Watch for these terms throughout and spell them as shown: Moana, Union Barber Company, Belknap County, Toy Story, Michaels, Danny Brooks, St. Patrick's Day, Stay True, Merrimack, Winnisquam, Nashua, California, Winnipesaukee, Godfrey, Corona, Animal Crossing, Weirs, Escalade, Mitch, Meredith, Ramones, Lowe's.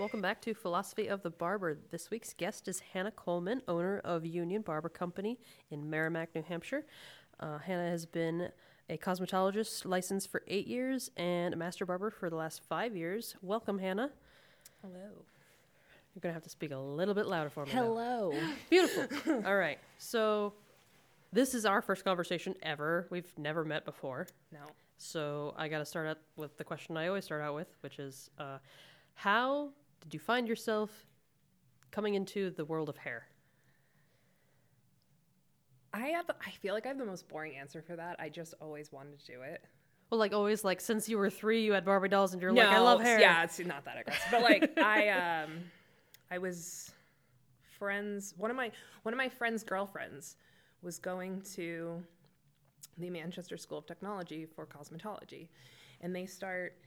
Welcome back to Philosophy of the Barber. This week's guest is Hannah Coleman, owner of Union Barber Company in Merrimack, New Hampshire. Hannah has been a cosmetologist licensed for 8 years and a master barber for the last 5 years. Welcome, Hannah. Hello. You're going to have to speak a little bit louder for me. Hello. Now. Beautiful. All right. So this is our first conversation ever. We've never met before. No. So I got to start out with the question I always start out with, which is, how did you find yourself coming into the world of hair? I feel like I have the most boring answer for that. I just always wanted to do it. Well, like always, like since you were 3, you had Barbie dolls and you're like, I love hair. Yeah, it's not that aggressive. But like I was friends, one of my friends' girlfriends was going to the Manchester School of Technology for cosmetology. And they start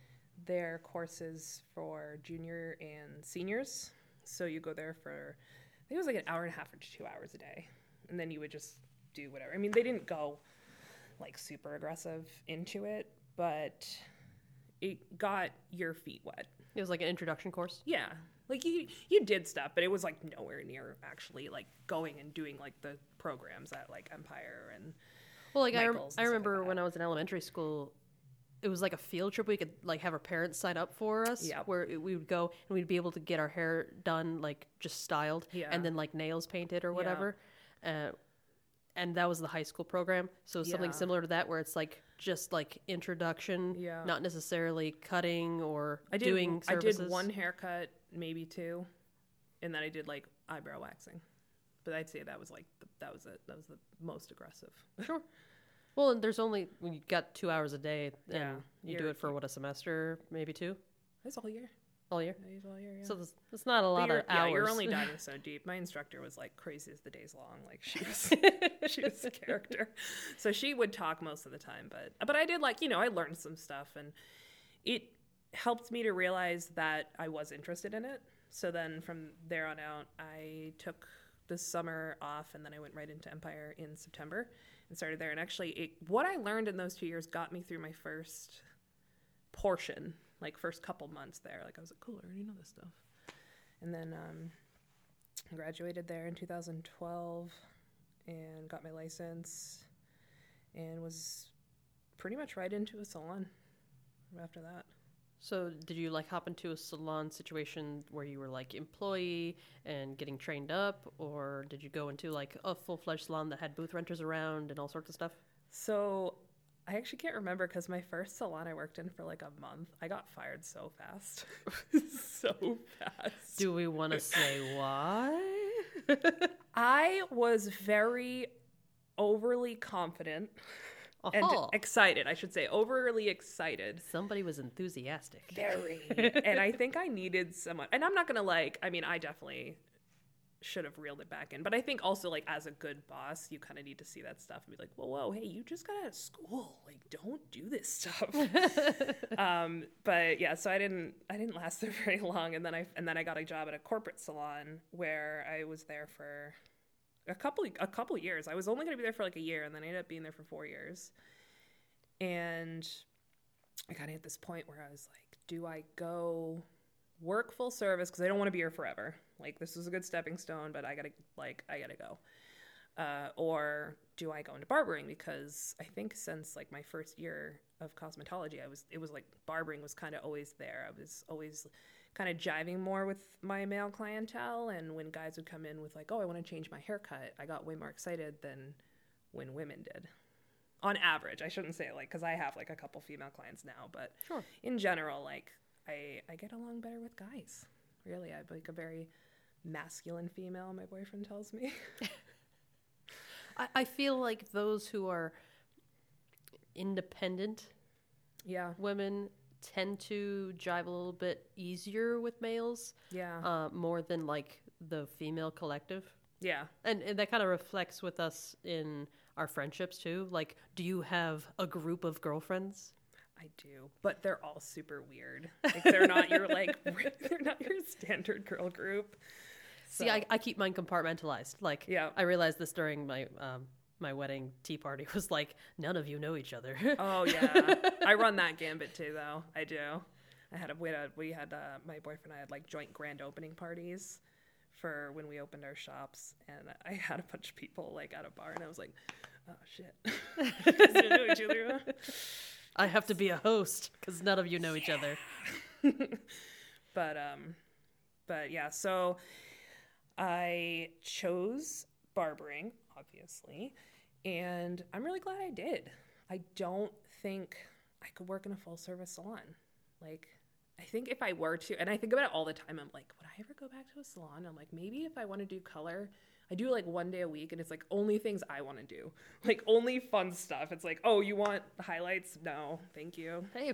their courses for junior and seniors. So you go there for, I think it was like an hour and a half or 2 hours a day. And then you would just do whatever. I mean, they didn't go like super aggressive into it, but it got your feet wet. It was like an introduction course? Yeah. Like you did stuff, but it was like nowhere near actually like going and doing like the programs at like Empire and well, like Michaels. I remember like when I was in elementary school, it was like a field trip we could like have our parents sign up for us, yep. Where we would go and we'd be able to get our hair done, like just styled, yeah. And then like nails painted or whatever. Yeah. And that was the high school program. So yeah. Something similar to that where it's like just like introduction, yeah. Not necessarily cutting or doing services. I did one haircut, maybe two, and then I did like eyebrow waxing. But I'd say that was like, that was it. That was the most aggressive. Sure. Well, and there's only, when you got 2 hours a day, and yeah. You do it for what, a semester, maybe two? It's all year. All year? It's all year, yeah. So it's not a lot of hours. Yeah, you're only diving so deep. My instructor was like crazy as the day's long. Like she was a character. So she would talk most of the time. But I did like, you know, I learned some stuff and it helped me to realize that I was interested in it. So then from there on out, I took the summer off and then I went right into Empire in September and started there. And actually what I learned in those 2 years got me through my first portion, like first couple months there. Like I was like, cool, I already know this stuff. And then I graduated there in 2012 and got my license and was pretty much right into a salon after that. So did you like hop into a salon situation where you were like employee and getting trained up, or did you go into like a full-fledged salon that had booth renters around and all sorts of stuff? So I actually can't remember because my first salon I worked in for like a month, I got fired so fast. So fast. Do we want to say why? I was very overly confident. And excited, I should say. Overly excited. Somebody was enthusiastic. Very. And I think I needed someone. And I'm not going to like, I mean, I definitely should have reeled it back in. But I think also, like, as a good boss, you kind of need to see that stuff and be like, whoa, hey, you just got out of school. Like, don't do this stuff. But, yeah, so I didn't last there very long. And then I got a job at a corporate salon where I was there for a couple years. I was only going to be there for like a year, and then I ended up being there for 4 years. And I kind of hit this point where I was like, do I go work full service? Because I don't want to be here forever. Like, this was a good stepping stone, but I got to go. Or do I go into barbering? Because I think since like my first year of cosmetology, it was like barbering was kind of always there. I was always kind of jiving more with my male clientele, and when guys would come in with like, oh, I want to change my haircut, I got way more excited than when women did. On average, I shouldn't say like, because I have like a couple female clients now, but sure. In general, like I get along better with guys. Really, I'm like a very masculine female, my boyfriend tells me. I feel like those who are independent, yeah, women tend to jive a little bit easier with males, yeah, more than like the female collective, yeah. And that kind of reflects with us in our friendships too. Like, do you have a group of girlfriends? I do, but they're all super weird. Like, they're not your like they're not your standard girl group. So. See, I keep mine compartmentalized. Like, yeah. I realized this during my my wedding tea party was like, none of you know each other. Oh yeah. I run that gambit too, though. I do. My boyfriend and I had like joint grand opening parties for when we opened our shops, and I had a bunch of people like at a bar, and I was like, oh shit. Know each other. I have to be a host because none of you know each other. But yeah, so I chose barbering, obviously, and I'm really glad I did. I don't think I could work in a full service salon. Like, I think if I were to, and I think about it all the time, I'm like, would I ever go back to a salon? I'm like, maybe if I want to do color, I do like one day a week, and it's like only things I want to do, like only fun stuff. It's like, oh, you want highlights? No, thank you. Hey,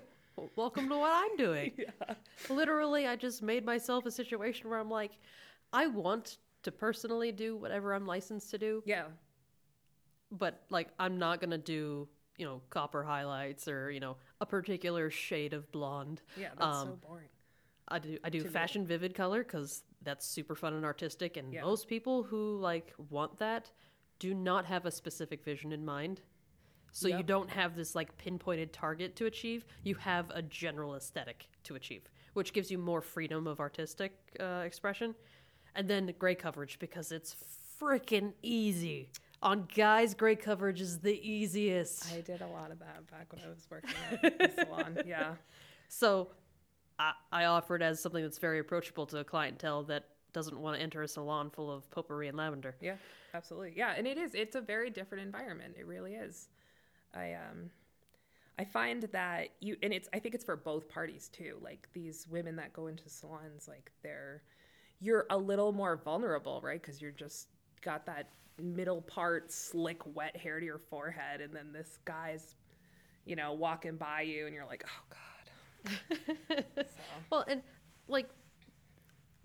welcome to what I'm doing. Yeah. Literally, I just made myself a situation where I'm like, I want to personally do whatever I'm licensed to do. Yeah. But like, I'm not going to do, you know, copper highlights or, you know, a particular shade of blonde. Yeah, that's so boring. I do fashion vivid color because that's super fun and artistic. And most people who like want that do not have a specific vision in mind. So you don't have this like pinpointed target to achieve. You have a general aesthetic to achieve, which gives you more freedom of artistic expression. And then gray coverage, because it's freaking easy. On guys, gray coverage is the easiest. I did a lot of that back when I was working at the salon. Yeah. So I offered as something that's very approachable to a clientele that doesn't want to enter a salon full of potpourri and lavender. Yeah, absolutely. Yeah, and it's a very different environment. It really is. I find that I think it's for both parties too. Like these women that go into salons, like you're a little more vulnerable, right? Because you're just got that middle part slick wet hair to your forehead, and then this guy's, you know, walking by you, and you're like, oh god. So. Well, and like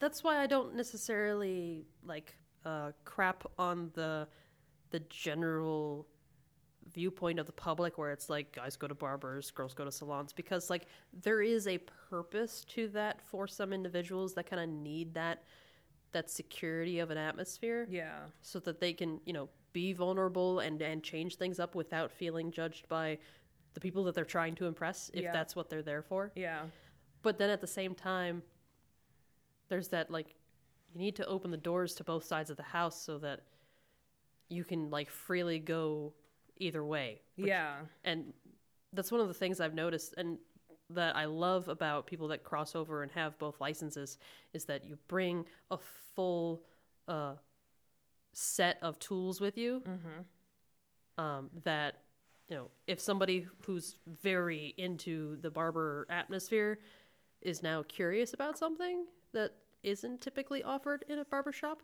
that's why I don't necessarily like crap on the general viewpoint of the public where it's like guys go to barbers, girls go to salons, because like there is a purpose to that for some individuals that kind of need that security of an atmosphere, so that they can, you know, be vulnerable and change things up without feeling judged by the people that they're trying to impress, if that's what they're there for. But then at the same time, there's that like you need to open the doors to both sides of the house so that you can like freely go either way. And that's one of the things I've noticed and that I love about people that cross over and have both licenses is that you bring a full set of tools with you. That, you know, if somebody who's very into the barber atmosphere is now curious about something that isn't typically offered in a barbershop,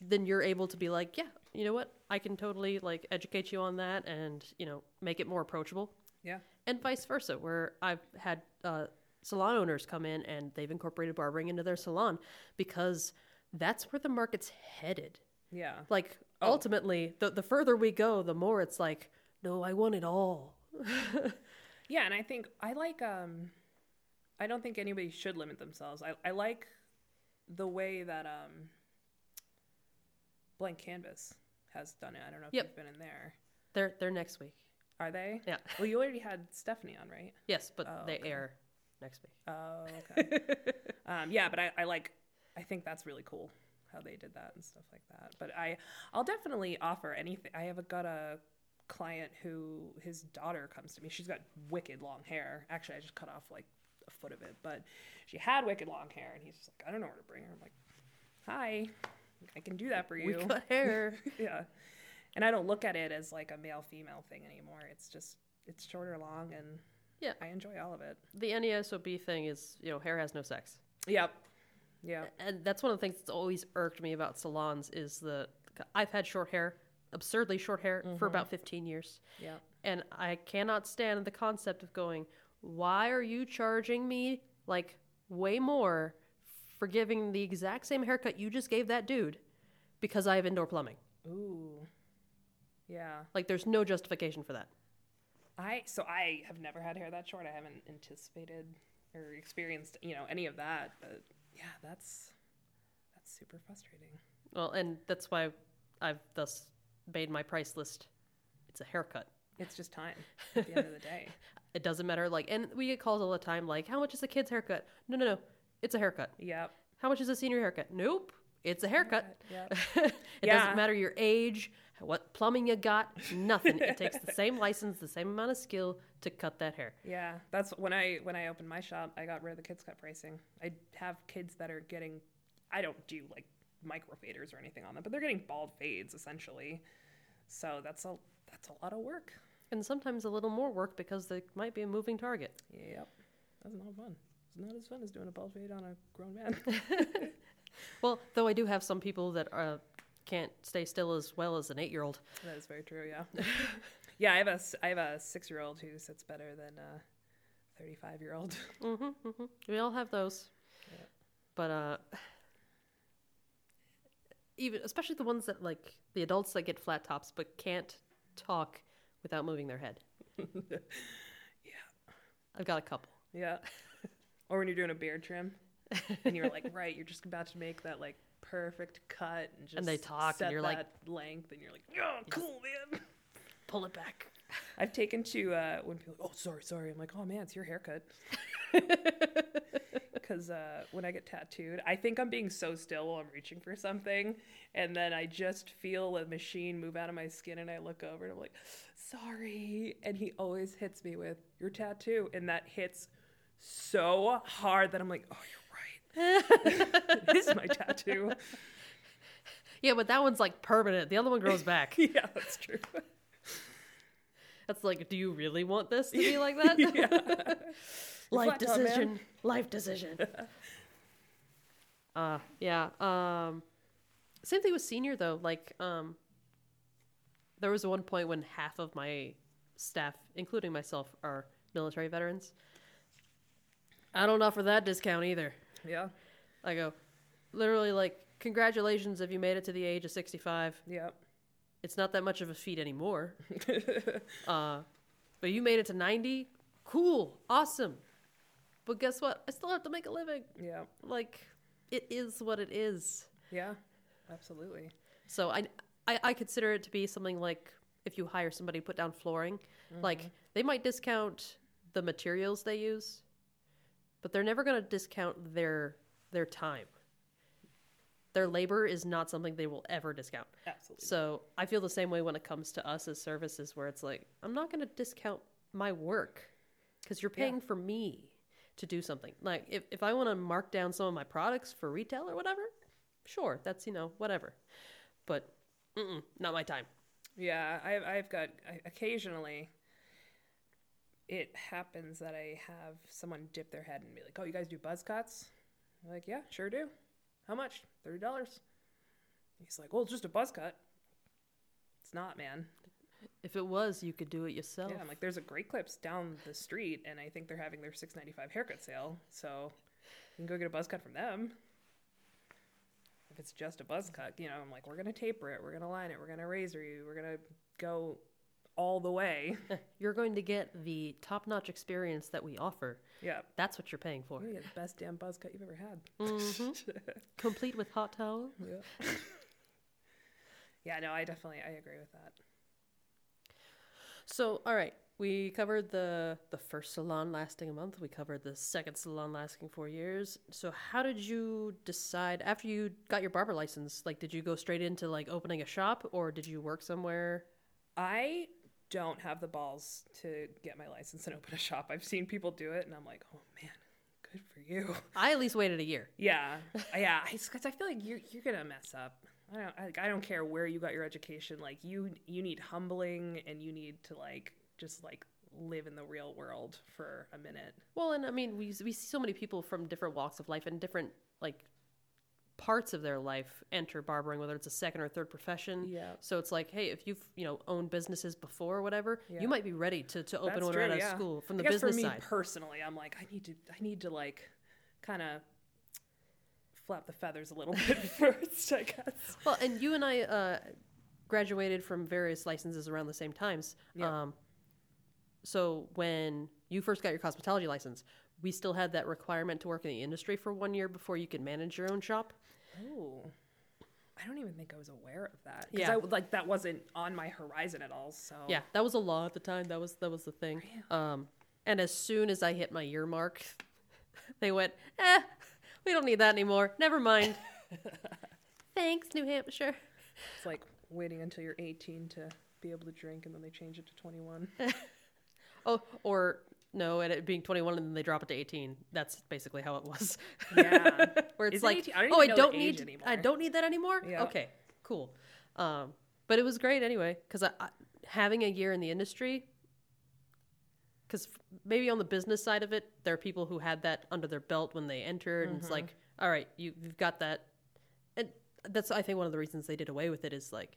then you're able to be like, yeah, you know what? I can totally like educate you on that and, you know, make it more approachable. Yeah. And vice versa, where I've had salon owners come in and they've incorporated barbering into their salon because that's where the market's headed. Yeah. Like ultimately, the further we go, the more it's like, no, I want it all. Yeah. And I think I like, I don't think anybody should limit themselves. I like the way that, Blank Canvas has done it. I don't know if you've been in there. They're next week. Are they? Yeah. Well, you already had Stephanie on, right? Yes, but air next week. Oh, okay. Yeah, but I think that's really cool how they did that and stuff like that. But I'll definitely offer anything. I have got a client who his daughter comes to me. She's got wicked long hair. Actually, I just cut off like a foot of it, but she had wicked long hair, and he's just like, I don't know where to bring her. I'm like, hi. I can do that for you. We cut hair. Yeah. And I don't look at it as like a male-female thing anymore. It's just, it's short or long, and I enjoy all of it. The NESOB thing is, you know, hair has no sex. Yep. Yeah. And that's one of the things that's always irked me about salons is I've had short hair, absurdly short hair, for about 15 years. Yeah. And I cannot stand the concept of going, why are you charging me like way more for giving the exact same haircut you just gave that dude because I have indoor plumbing? Ooh. Yeah. Like, there's no justification for that. I have never had hair that short. I haven't anticipated or experienced, you know, any of that. But, yeah, that's super frustrating. Well, and that's why I've thus made my price list. It's a haircut. It's just time at the end of the day. It doesn't matter. Like, and we get calls all the time, like, how much is a kid's haircut? No. It's a haircut. Yep. How much is a senior haircut? Nope. It's a haircut. Yep. It doesn't matter your age, what plumbing you got, nothing. It takes the same license, the same amount of skill to cut that hair. Yeah. That's when I opened my shop, I got rid of the kids cut pricing. I have kids that are getting, I don't do like micro faders or anything on them, but they're getting bald fades essentially. So that's a lot of work. And sometimes a little more work because they might be a moving target. Yep. That's not fun. It's not as fun as doing a bald fade on a grown man. Well, though I do have some people that can't stay still as well as an 8-year-old. That is very true, yeah. Yeah, I have a 6-year-old who sits better than a 35-year-old. Mm-hmm, mm-hmm. We all have those. Yeah. But even especially the ones that, like, the adults that get flat tops but can't talk without moving their head. Yeah. I've got a couple. Yeah. Or when you're doing a beard trim and you're like, right, you're just about to make that, like, perfect cut and just, and they talk set and you're that like length and you're like, oh, cool, man. Pull it back. I've taken to when people are like, oh, sorry. I'm like, oh, man, it's your haircut. Because when I get tattooed, I think I'm being so still while I'm reaching for something. And then I just feel a machine move out of my skin and I look over and I'm like, sorry. And he always hits me with your tattoo. And that hits so hard that I'm like, oh, you're right. This is my tattoo. Yeah, but that one's like permanent. The other one grows back. Yeah, that's true. That's like, do you really want this to be like that? Yeah. Life decision. Yeah. Same thing with senior, though. Like, there was one point when half of my staff, including myself, are military veterans. I don't offer that discount either. Yeah. I go, literally, like, congratulations if you made it to the age of 65. Yep. It's not that much of a feat anymore. But you made it to 90. Cool. Awesome. But guess what? I still have to make a living. Yeah. Like, it is what it is. Yeah, absolutely. So I consider it to be something like if you hire somebody to put down flooring, mm-hmm. like they might discount the materials they use, but they're never going to discount their time. Their labor is not something they will ever discount. Absolutely. So I feel the same way when it comes to us as services, where it's like, I'm not going to discount my work because you're paying for me to do something. Like, if I want to mark down some of my products for retail or whatever, sure, that's, whatever. But not my time. Yeah, I've got occasionally it happens that I have someone dip their head and be like, oh, you guys do buzz cuts? I'm like, yeah, sure do. How much? $30. He's like, well, it's just a buzz cut. It's not, man. If it was, you could do it yourself. Yeah, I'm like, there's a Great Clips down the street, and I think they're having their $6.95 haircut sale, so you can go get a buzz cut from them. If it's just a buzz cut, I'm like, we're going to taper it, we're going to line it, we're going to razor you, we're going to go all the way. You're going to get the top-notch experience that we offer. Yeah. That's what you're paying for. You get the best damn buzz cut you've ever had. Mm-hmm. Complete with hot towel. Yeah. Yeah, no, I agree with that. So, all right, we covered the first salon lasting a month. We covered the second salon lasting 4 years. So how did you decide, after you got your barber license, like, did you go straight into, like, opening a shop, or did you work somewhere? I don't have the balls to get my license and open a shop. I've seen people do it, and I'm like, oh, man, good for you. I at least waited a year. Yeah. Yeah, because I feel like you're going to mess up. I don't care where you got your education. Like, you need humbling, and you need to, like, just, like, live in the real world for a minute. Well, and, I mean, we see so many people from different walks of life and different, like, parts of their life enter barbering, whether it's a second or third profession. Yeah. So it's like, hey, if you've, owned businesses before or whatever, you might be ready to open one out of school from the business side. I guess for me personally, I'm like, I need to like, kind of flap the feathers a little bit first, I guess. Well, and you and I graduated from various licenses around the same times. Yeah. So when you first got your cosmetology license, we still had that requirement to work in the industry for 1 year before you could manage your own shop. Oh, I don't even think I was aware of that. Yeah. Like, that wasn't on my horizon at all. So yeah, that was a law at the time. That was the thing. Really? And as soon as I hit my year mark, they went, we don't need that anymore. Never mind. Thanks, New Hampshire. It's like waiting until you're 18 to be able to drink, and then they change it to 21. Oh, or no, and it being 21, and then they drop it to 18. That's basically how it was. Yeah. Where it's Isn't like, 18? I don't need that anymore. Yeah. Okay, cool. But it was great anyway, because having a year in the industry, because maybe on the business side of it, there are people who had that under their belt when they entered, and it's like, all right, you've got that. And that's, I think, one of the reasons they did away with it is like,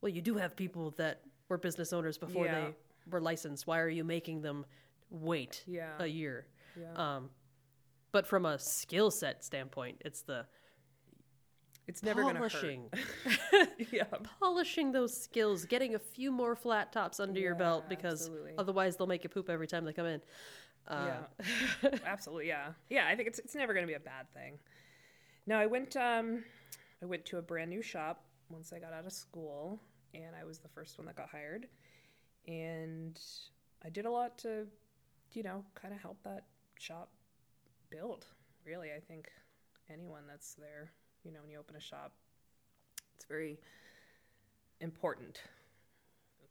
well, you do have people that were business owners before they were licensed. Why are you making them wait a year? Yeah. But from a skill set standpoint, it's never going to hurt. Polishing those skills, getting a few more flat tops under your belt, because otherwise they'll make you poop every time they come in. Absolutely. Yeah. Yeah. I think it's never going to be a bad thing. No, I went to a brand new shop once I got out of school, and I was the first one that got hired, and I did a lot to, kind of help that shop build. Really, I think anyone that's there, when you open a shop, it's very important,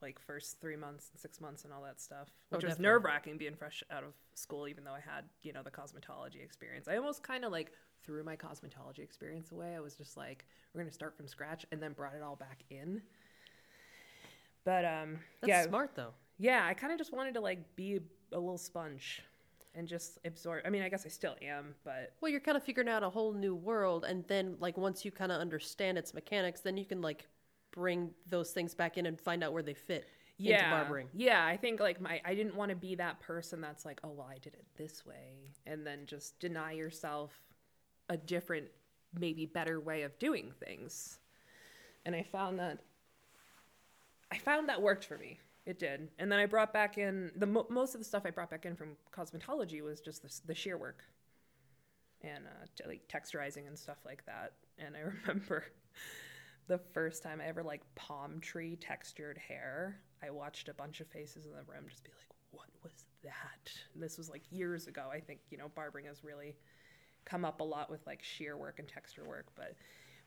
like first 3 months and 6 months and all that stuff, which was nerve-wracking being fresh out of school, even though I had, the cosmetology experience. I almost kind of like threw my cosmetology experience away. I was just like, we're going to start from scratch, and then brought it all back in. But that's smart though. Yeah, I kind of just wanted to like be a little sponge and just absorb. I mean, I guess I still am, but... Well, you're kind of figuring out a whole new world, and then, like, once you kind of understand its mechanics, then you can, like, bring those things back in and find out where they fit into barbering. Yeah, I think, like, I didn't want to be that person that's like, oh, well, I did it this way, and then just deny yourself a different, maybe better way of doing things. And I found that worked for me. It did. And then I brought back in most of the stuff I brought back in from cosmetology was just the sheer work and like texturizing and stuff like that. And I remember the first time I ever like palm tree textured hair, I watched a bunch of faces in the room just be like, what was that? And this was like years ago. I think, barbering has really come up a lot with like sheer work and texture work. But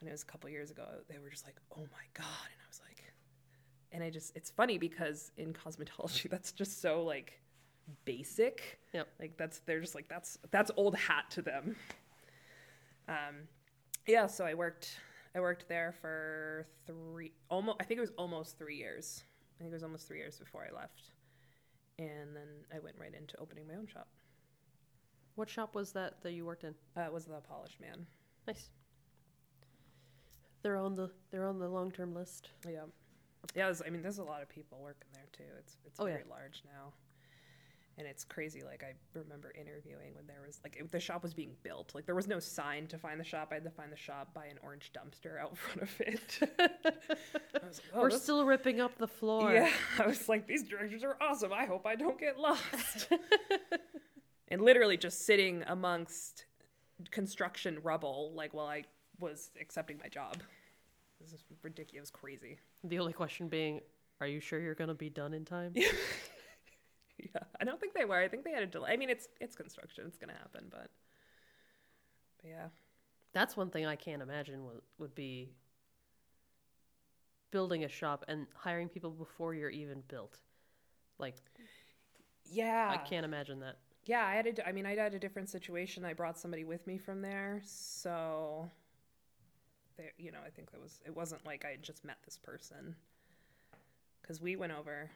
when it was a couple years ago, they were just like, oh my God. And I was like, and I just, it's funny because in cosmetology, that's just so like basic. Yep. Like they're just like, that's old hat to them. So I worked there for almost 3 years. I think it was almost 3 years before I left. And then I went right into opening my own shop. What shop was that you worked in? It was The Polish Man. Nice. They're on the long-term list. Yeah. Yeah, there's a lot of people working there too. It's very large now, and it's crazy. Like I remember interviewing when there was like the shop was being built. Like there was no sign to find the shop. I had to find the shop by an orange dumpster out front of it. I was like, we're still ripping up the floor. Yeah, I was like, these directors are awesome. I hope I don't get lost. And literally just sitting amongst construction rubble, like while I was accepting my job. This is ridiculous, crazy. The only question being, are you sure you're going to be done in time? Yeah, I don't think they were. I think they had a delay. It's construction. It's going to happen, but yeah. That's one thing I can't imagine would be building a shop and hiring people before you're even built. Like, yeah, I can't imagine that. Yeah, I had a different situation. I brought somebody with me from there, so... I think it wasn't like I had just met this person, because we went over,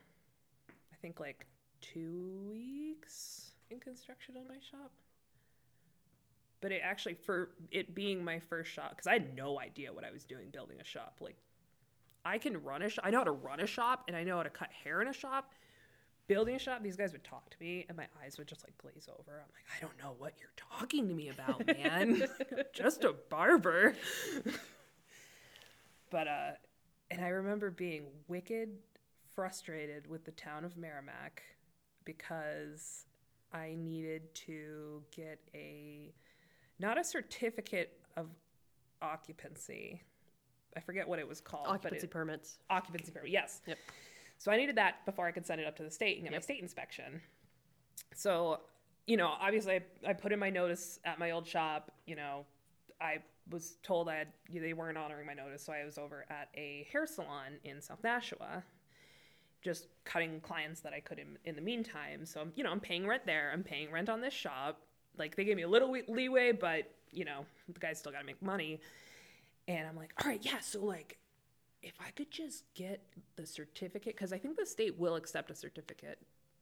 I think, like 2 weeks in construction on my shop. But it actually, for it being my first shop, because I had no idea what I was doing building a shop. Like, I can run a shop. I know how to run a shop, and I know how to cut hair in a shop. Building a shop, these guys would talk to me, and my eyes would just, like, glaze over. I'm like, I don't know what you're talking to me about, man. Just a barber. But, and I remember being wicked frustrated with the town of Merrimack because I needed to get not a certificate of occupancy. I forget what it was called. Occupancy permits. Occupancy permit, yes. Yep. So I needed that before I could send it up to the state and get my state inspection. So, you know, obviously I put in my notice at my old shop. You know, I was told that they weren't honoring my notice, so I was over at a hair salon in South Nashua, just cutting clients that I could in the meantime. So, you know, I'm paying rent there. I'm paying rent on this shop. Like, they gave me a little leeway, but, you know, the guy's still got to make money. And I'm like, all right, yeah, so, like, if I could just get the certificate, because I think the state will accept a certificate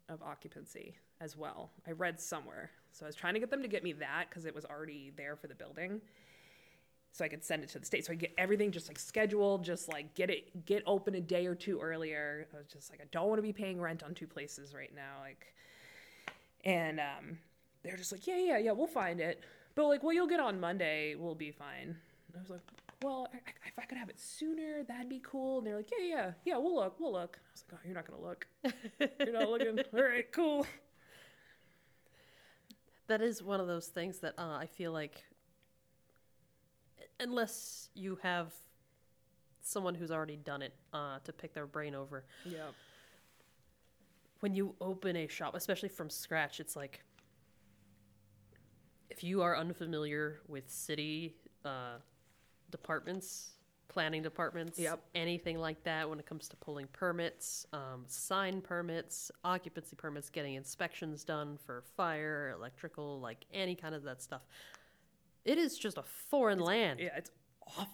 of occupancy as well. I read somewhere. So I was trying to get them to get me that because it was already there for the building. So I could send it to the state. So I get everything just like scheduled, just like get open a day or two earlier. I was just like, I don't want to be paying rent on two places right now. Like, and they're just like, yeah, we'll find it. But like, well, you'll get on Monday. We'll be fine. And I was like, well, if I could have it sooner, that'd be cool. And they're like, yeah, we'll look. I was like, oh, you're not going to look. You're not looking. All right, cool. That is one of those things that I feel like, unless you have someone who's already done it to pick their brain over. Yeah. When you open a shop, especially from scratch, it's like, if you are unfamiliar with city departments, planning departments, yep, anything like that, when it comes to pulling permits, sign permits, occupancy permits, getting inspections done for fire, electrical, like any kind of that stuff, it is just a foreign land. Yeah, it's awful.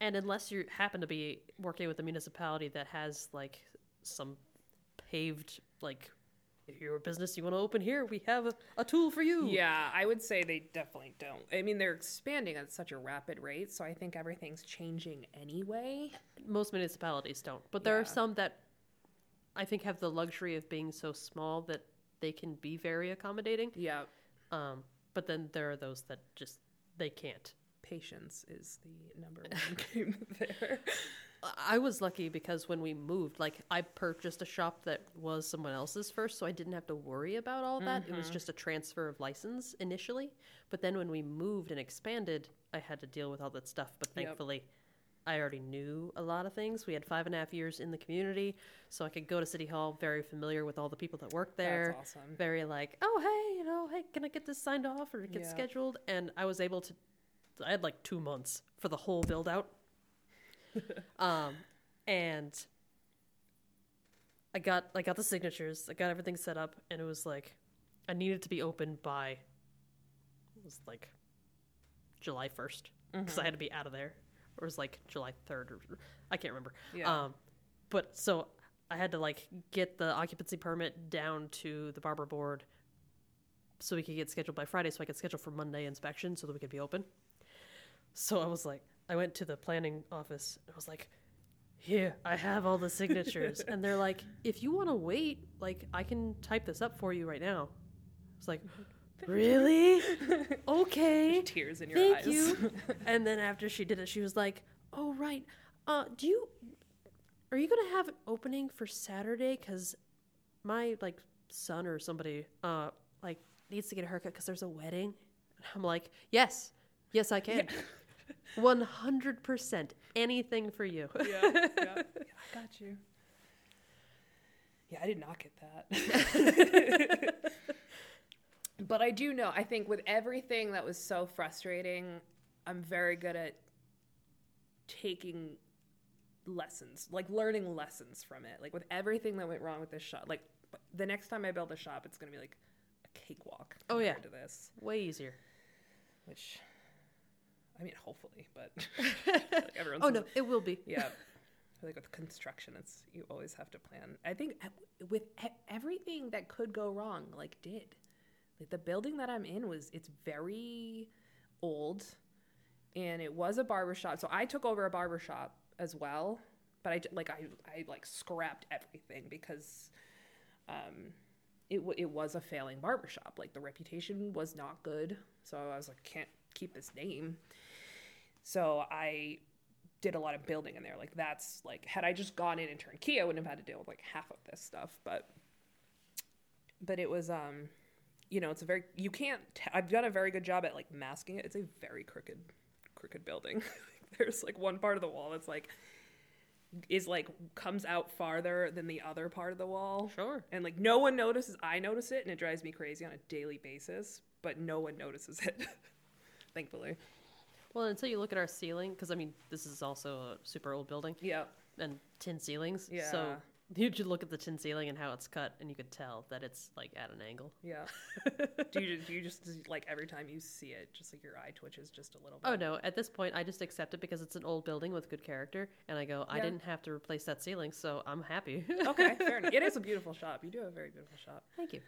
And unless you happen to be working with a municipality that has, like, some paved, like, if you're a business you want to open here, we have a tool for you. Yeah, I would say they definitely don't. I mean, they're expanding at such a rapid rate, so I think everything's changing anyway. Most municipalities don't. But there are some that I think have the luxury of being so small that they can be very accommodating. Yeah. But then there are those that just, they can't. Patience is the number one game there. I was lucky because when we moved, like, I purchased a shop that was someone else's first, so I didn't have to worry about all that. Mm-hmm. It was just a transfer of license initially. But then when we moved and expanded, I had to deal with all that stuff. But thankfully, I already knew a lot of things. We had 5.5 years in the community, so I could go to City Hall very familiar with all the people that work there. That's awesome. Very like, oh, hey, you know, hey, can I get this signed off or get scheduled? And I was able to, I had like 2 months for the whole build out. And I got the signatures, I got everything set up, and it was like, I needed to be open by, it was like July 1st, because I had to be out of there. Or it was like July 3rd, or I can't remember. Yeah. But so I had to like get the occupancy permit down to the barber board so we could get scheduled by Friday, so I could schedule for Monday inspection so that we could be open. So I was like, I went to the planning office and I was like, here, I have all the signatures. And they're like, if you want to wait, like, I can type this up for you right now. I was like, really? Okay. There's tears in your eyes. Thank you. And then after she did it, she was like, oh, right. Are you going to have an opening for Saturday? Because my, like, son or somebody, like, needs to get a haircut because there's a wedding. And I'm like, yes, I can. Yeah. 100%. Anything for you. Yeah, I got you. Yeah, I did not get that. But I do know, I think with everything that was so frustrating, I'm very good at taking lessons, like learning lessons from it. Like with everything that went wrong with this shop, like the next time I build a shop, it's going to be like a cakewalk compared to this. Way easier. Which, I mean, hopefully, but like everyone's... no, it will be. Yeah. I think with construction, you always have to plan. I think with everything that could go wrong, like did. Like the building that I'm in it's very old, and it was a barbershop. So I took over a barbershop as well, but I scrapped everything because it was a failing barbershop. Like the reputation was not good. So I was like, can't keep this name. So I did a lot of building in there. Like that's like, had I just gone in and turned key, I wouldn't have had to deal with like half of this stuff. But it was, you know, it's a very, you can't, I've done a very good job at like masking it. It's a very crooked building. There's like one part of the wall that's like, is like comes out farther than the other part of the wall. Sure. And like no one notices. I notice it and it drives me crazy on a daily basis, but no one notices it. Thankfully. Well, until you look at our ceiling, because I mean, this is also a super old building. Yeah. And tin ceilings. Yeah. So you should look at the tin ceiling and how it's cut, and you could tell that it's like at an angle. Yeah. do you just like every time you see it, just like your eye twitches just a little bit? Oh no! At this point, I just accept it because it's an old building with good character, and I go, yeah. I didn't have to replace that ceiling, so I'm happy. Okay, fair enough. It is a beautiful shop. You do have a very beautiful shop. Thank you.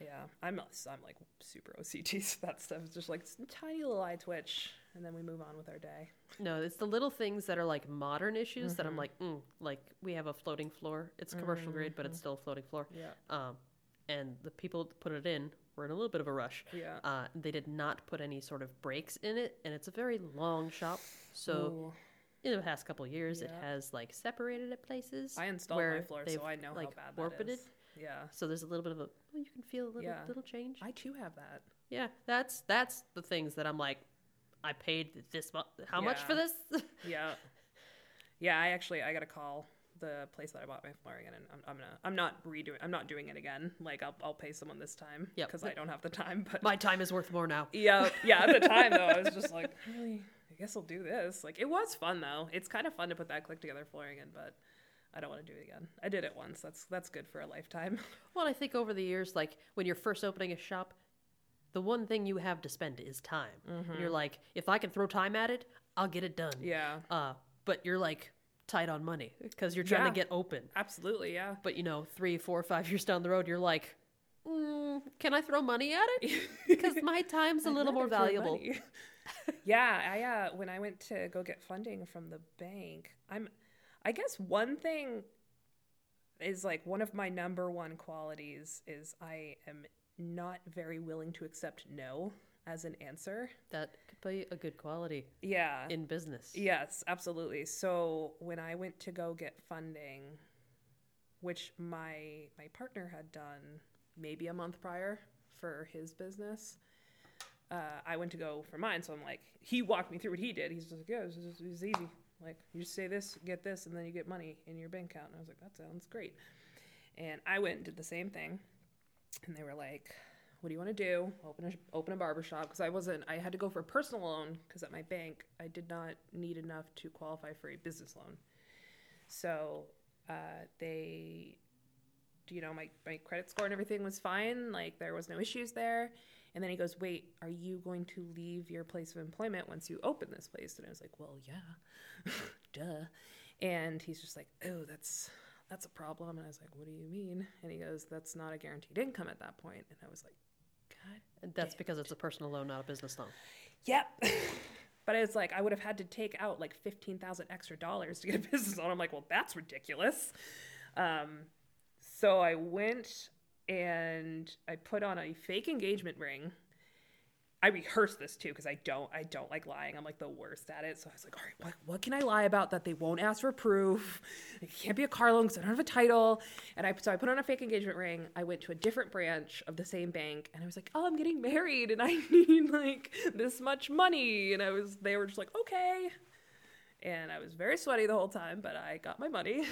Yeah, I'm like super OCD, so that stuff is just like tiny little eye twitch, and then we move on with our day. No, it's the little things that are like modern issues mm-hmm. that I'm like, like we have a floating floor. It's commercial mm-hmm. grade, but it's still a floating floor. Yeah. And the people that put it in were in a little bit of a rush. Yeah. They did not put any sort of breaks in it, and it's a very long shop, so. Ooh. In the past couple of years, yeah. It has like separated at places. I installed my floor, so I know like, how bad that is. Yeah. So there's a little bit of you can feel a little yeah. little change. I too have that. Yeah, that's the things that I'm like, I paid this how yeah. much for this? Yeah. Yeah, I got to call the place that I bought my flooring in, and I'm not doing it again. Like I'll pay someone this time because I don't have the time, but my time is worth more now. Yeah. Yeah, at the time though, I was just like, really, I guess I'll do this. Like it was fun though. It's kind of fun to put that click together flooring in, but I don't want to do it again. I did it once. That's good for a lifetime. Well, I think over the years, like when you're first opening a shop, the one thing you have to spend is time. Mm-hmm. And you're like, if I can throw time at it, I'll get it done. Yeah. But you're like tight on money because you're trying to get open. Absolutely, yeah. But 3, 4, 5 years down the road, you're like, can I throw money at it? Because my time's a little more valuable. Yeah. I when I went to go get funding from the bank, I guess one thing is like one of my number one qualities is I am not very willing to accept no as an answer. That could be a good quality. Yeah. In business. Yes, absolutely. So when I went to go get funding, which my partner had done maybe a month prior for his business, I went to go for mine. So I'm like, he walked me through what he did. He's just like, yeah, it was easy. Like, you just say this, get this, and then you get money in your bank account. And I was like, that sounds great. And I went and did the same thing. And they were like, what do you want to do? Open a barbershop. Because I had to go for a personal loan because at my bank, I did not need enough to qualify for a business loan. So they, my credit score and everything was fine. Like, there was no issues there. And then he goes, wait, are you going to leave your place of employment once you open this place? And I was like, well, yeah, duh. And he's just like, oh, that's a problem. And I was like, what do you mean? And he goes, that's not a guaranteed income at that point. And I was like, God. And that's because it's a personal loan, not a business loan. Yep. But it's like, I would have had to take out like $15,000 extra dollars to get a business loan. I'm like, well, that's ridiculous. So I went and I put on a fake engagement ring. I rehearsed this too because I don't like lying. I'm like the worst at it. So I was like, all right, what can I lie about that they won't ask for proof? It can't be a car loan because I don't have a title. And I put on a fake engagement ring. I went to a different branch of the same bank and I was like, oh, I'm getting married and I need like this much money. And they were just like, okay. And I was very sweaty the whole time, but I got my money.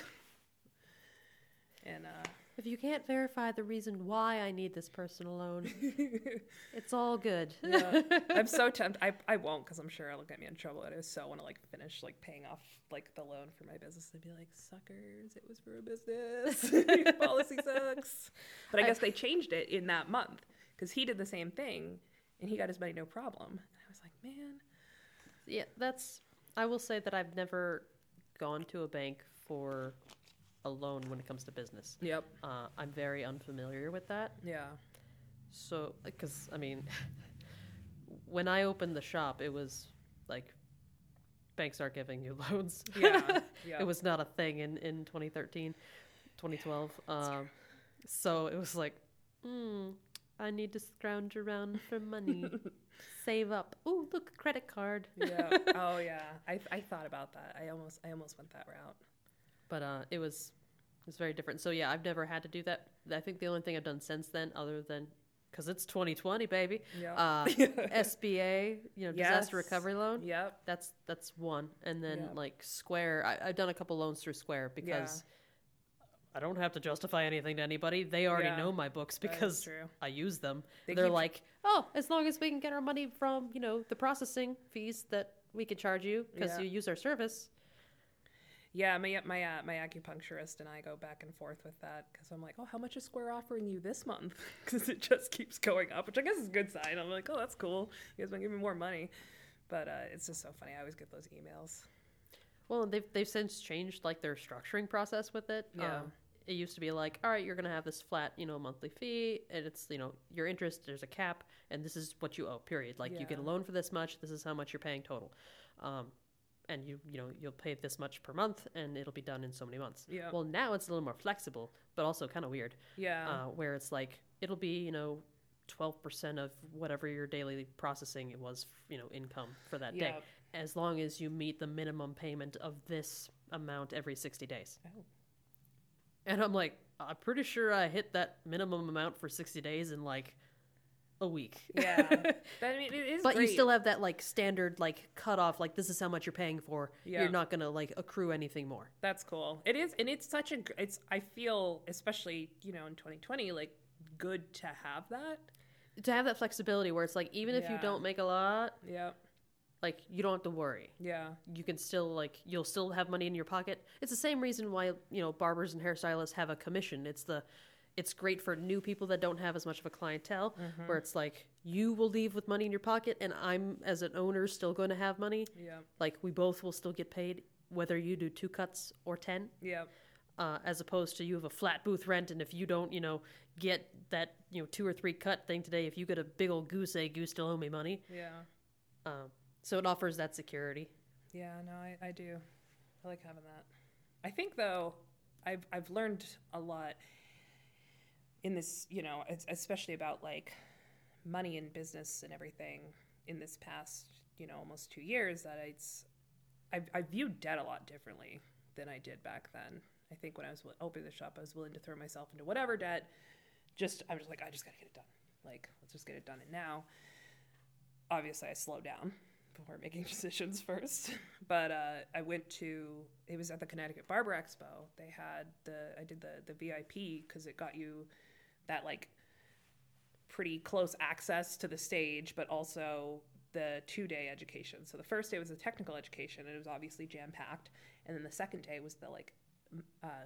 And if you can't verify the reason why I need this personal loan, it's all good. Yeah. I'm so tempted. I won't because I'm sure it'll get me in trouble. And I so want to like finish like paying off like the loan for my business and be like, suckers, it was for a business. Your policy sucks. But I guess they changed it in that month because he did the same thing and he got his money no problem. And I was like, man. Yeah, I will say that I've never gone to a bank for alone when it comes to business. Yep. I'm very unfamiliar with that. Yeah. So, because, I mean, when I opened the shop, it was like, banks aren't giving you loans. Yeah. Yep. It was not a thing in 2013, 2012. Yeah, so it was like, I need to scrounge around for money. Save up. Oh, look, credit card. Yeah. Oh, yeah. I thought about that. I almost went that route. But it was very different. So, yeah, I've never had to do that. I think the only thing I've done since then, other than because it's 2020, baby. Yep. SBA, disaster recovery loan. Yep. That's one. And then Square. I've done a couple loans through Square because I don't have to justify anything to anybody. They already know my books because I use them. They're like, oh, as long as we can get our money from, the processing fees that we could charge you because you use our service. Yeah, my acupuncturist and I go back and forth with that because I'm like, oh, how much is Square offering you this month? Because it just keeps going up, which I guess is a good sign. I'm like, oh, that's cool. You guys want to give me more money. But it's just so funny. I always get those emails. Well, they've since changed, their structuring process with it. Yeah. It used to be like, all right, you're going to have this flat, monthly fee, and it's, your interest, there's a cap, and this is what you owe, period. You get a loan for this much, this is how much you're paying total. And you'll pay this much per month, and it'll be done in so many months. Yeah. Well, now it's a little more flexible, but also kind of weird. Yeah. Where it's like, it'll be, 12% of whatever your daily processing was, income for that day. As long as you meet the minimum payment of this amount every 60 days. Oh. And I'm like, I'm pretty sure I hit that minimum amount for 60 days in a week. Yeah. It is but great. You still have that standard cutoff, this is how much you're paying for. Yeah. You're not going to accrue anything more. That's cool. It is. And it's I feel, especially, in 2020, good to have that. To have that flexibility where it's even if you don't make a lot. Yeah. You don't have to worry. Yeah. You can still, you'll still have money in your pocket. It's the same reason why, barbers and hairstylists have a commission. It's great for new people that don't have as much of a clientele, mm-hmm. where it's you will leave with money in your pocket, and I'm, as an owner, still going to have money. Yeah. We both will still get paid, whether you do 2 cuts or 10. Yeah. As opposed to you have a flat booth rent, and if you don't, get that, 2 or 3 cut thing today, if you get a big old goose egg, you still owe me money. Yeah. So it offers that security. Yeah, no, I do. I like having that. I think, though, I've learned a lot in this, especially about, money and business and everything in this past, almost 2 years, that I viewed debt a lot differently than I did back then. I think when I was opening the shop, I was willing to throw myself into whatever debt. I'm just like, I just got to get it done. Let's just get it done. And now, obviously, I slowed down before making decisions first. But I went to, it was at the Connecticut Barber Expo. They had I did the VIP because it got you that pretty close access to the stage, but also the 2-day education. So the first day was the technical education, and it was obviously jam-packed. And then the second day was the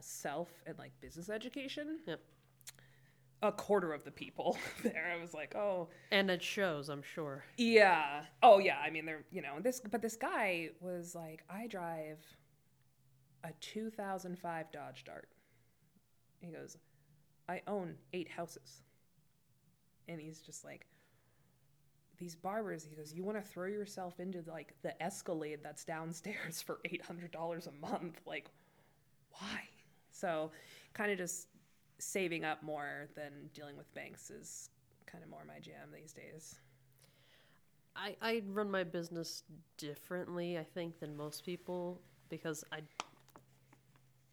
self and business education. Yep. A quarter of the people there. I was like, oh. And it shows, I'm sure. Yeah. Oh, yeah. I mean, they're, but this guy was like, I drive a 2005 Dodge Dart. He goes, I own 8 houses. And he's just like, these barbers, he goes, you want to throw yourself into the Escalade that's downstairs for $800 a month? Why? So kind of just saving up more than dealing with banks is kind of more my jam these days. I run my business differently, I think, than most people because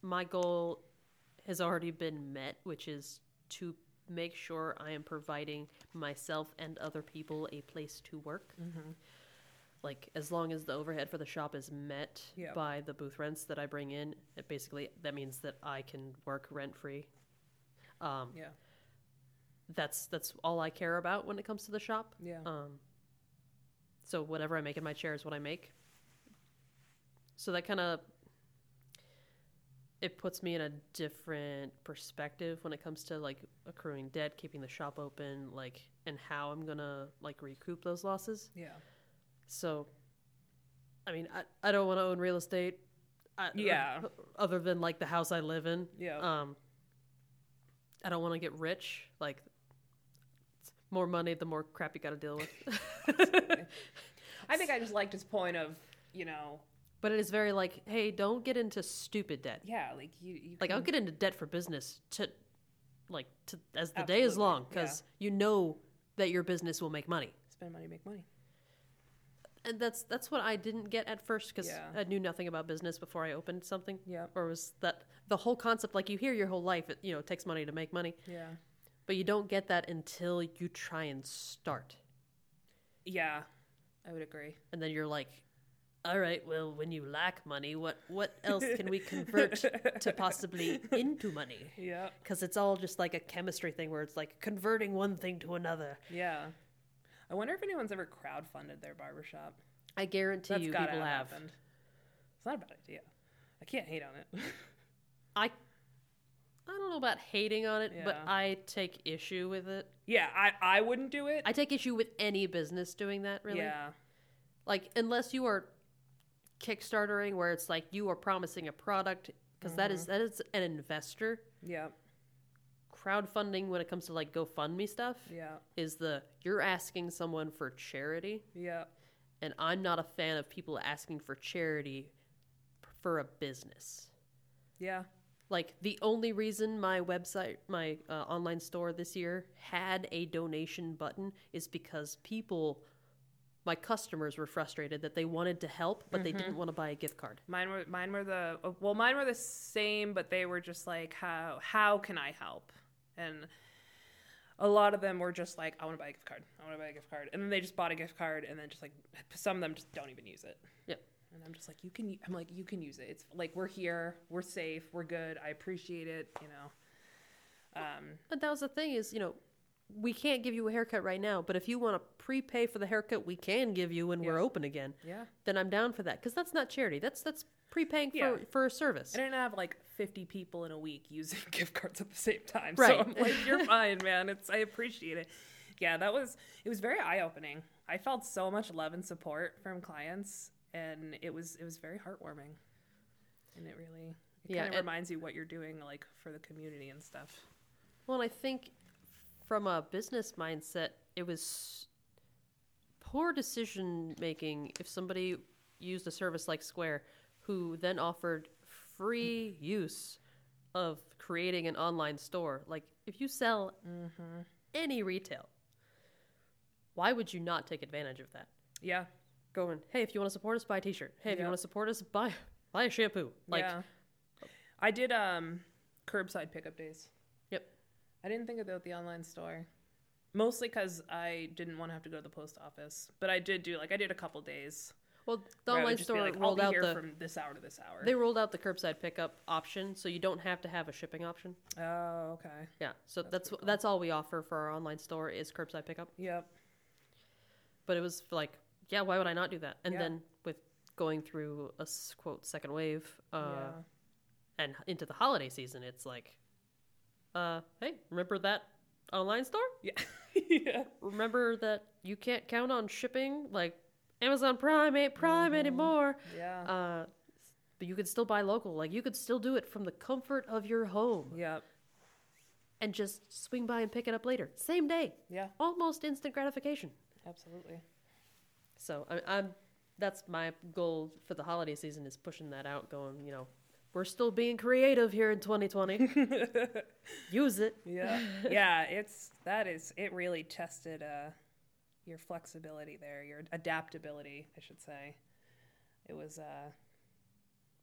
my goal has already been met, which is to make sure I am providing myself and other people a place to work. Mm-hmm. As long as the overhead for the shop is met by the booth rents that I bring in, it basically, that means that I can work rent-free. That's all I care about when it comes to the shop. Yeah. So whatever I make in my chair is what I make. So that kind of, it puts me in a different perspective when it comes to accruing debt, keeping the shop open, and how I'm going to recoup those losses. Yeah. So, I mean, I don't want to own real estate. Other than the house I live in. Yeah. I don't want to get rich. More money, the more crap you got to deal with. I think I just liked his point of, But it is very hey, don't get into stupid debt. Yeah, you I'll get into debt for business to as the Absolutely. Day is long because you know that your business will make money. Spend money, make money. And that's what I didn't get at first because I knew nothing about business before I opened something. Yeah. Or was that the whole concept, you hear your whole life, it takes money to make money. Yeah. But you don't get that until you try and start. Yeah, I would agree. And then you're like, all right, well, when you lack money, what else can we convert to possibly into money? Yeah. Because it's all just like a chemistry thing where it's like converting one thing to another. Yeah. I wonder if anyone's ever crowdfunded their barbershop. I guarantee you people have. It's not a bad idea. I can't hate on it. I don't know about hating on it, yeah. But I take issue with it. Yeah, I wouldn't do it. I take issue with any business doing that, really. Yeah. Like, unless you are Kickstartering where it's like you are promising a product, because mm-hmm. that is an investor. Yeah. Crowdfunding when it comes to, like, GoFundMe stuff is you're asking someone for charity. Yeah. And I'm not a fan of people asking for charity for a business. Yeah. Like, the only reason my website, my online store this year had a donation button is because people, my customers, were frustrated that they wanted to help, but mm-hmm. they didn't want to buy a gift card. Mine were the same, but they were just like, how can I help? And a lot of them were just like, I want to buy a gift card. I want to buy a gift card. And then they just bought a gift card, and then just like, some of them just don't even use it. Yep. And I'm just like, you can use it. It's like, we're here, we're safe, we're good. I appreciate it, you know. But that was the thing is, you know, we can't give you a haircut right now, but if you want to prepay for the haircut, we can give you when we're open again. Yeah. Then I'm down for that. Because that's not charity. That's prepaying for a service. I didn't have like 50 people in a week using gift cards at the same time. Right. So I'm like, you're fine, man. I appreciate it. Yeah, it was very eye-opening. I felt so much love and support from clients. And it was very heartwarming, and it kind of reminds you what you're doing, like, for the community and stuff. Well, and I think from a business mindset, it was poor decision making if somebody used a service like Square, who then offered free use of creating an online store. Like, if you sell mm-hmm. any retail, why would you not take advantage of that? Yeah. Going, hey, if you want to support us, buy a t-shirt. Hey, if you want to support us, buy a shampoo. Like, I did curbside pickup days. Yep. I didn't think about the online store, mostly because I didn't want to have to go to the post office. But I did a couple days. Well, the online store rolled out from this hour to this hour. They rolled out the curbside pickup option, so you don't have to have a shipping option. Oh, okay. Yeah. So that's all we offer for our online store is curbside pickup. Yep. But it was like, yeah, why would I not do that? And then with going through a, quote, second wave and into the holiday season, it's like, hey, remember that online store? Yeah. Yeah. Remember that you can't count on shipping? Like, Amazon Prime ain't Prime mm-hmm. anymore. Yeah. But you could still buy local. Like, you could still do it from the comfort of your home. Yeah. And just swing by and pick it up later. Same day. Yeah. Almost instant gratification. Absolutely. So that's my goal for the holiday season is pushing that out, going, you know, we're still being creative here in 2020. Use it. Yeah. Yeah. It really tested your flexibility there, your adaptability, I should say. It was,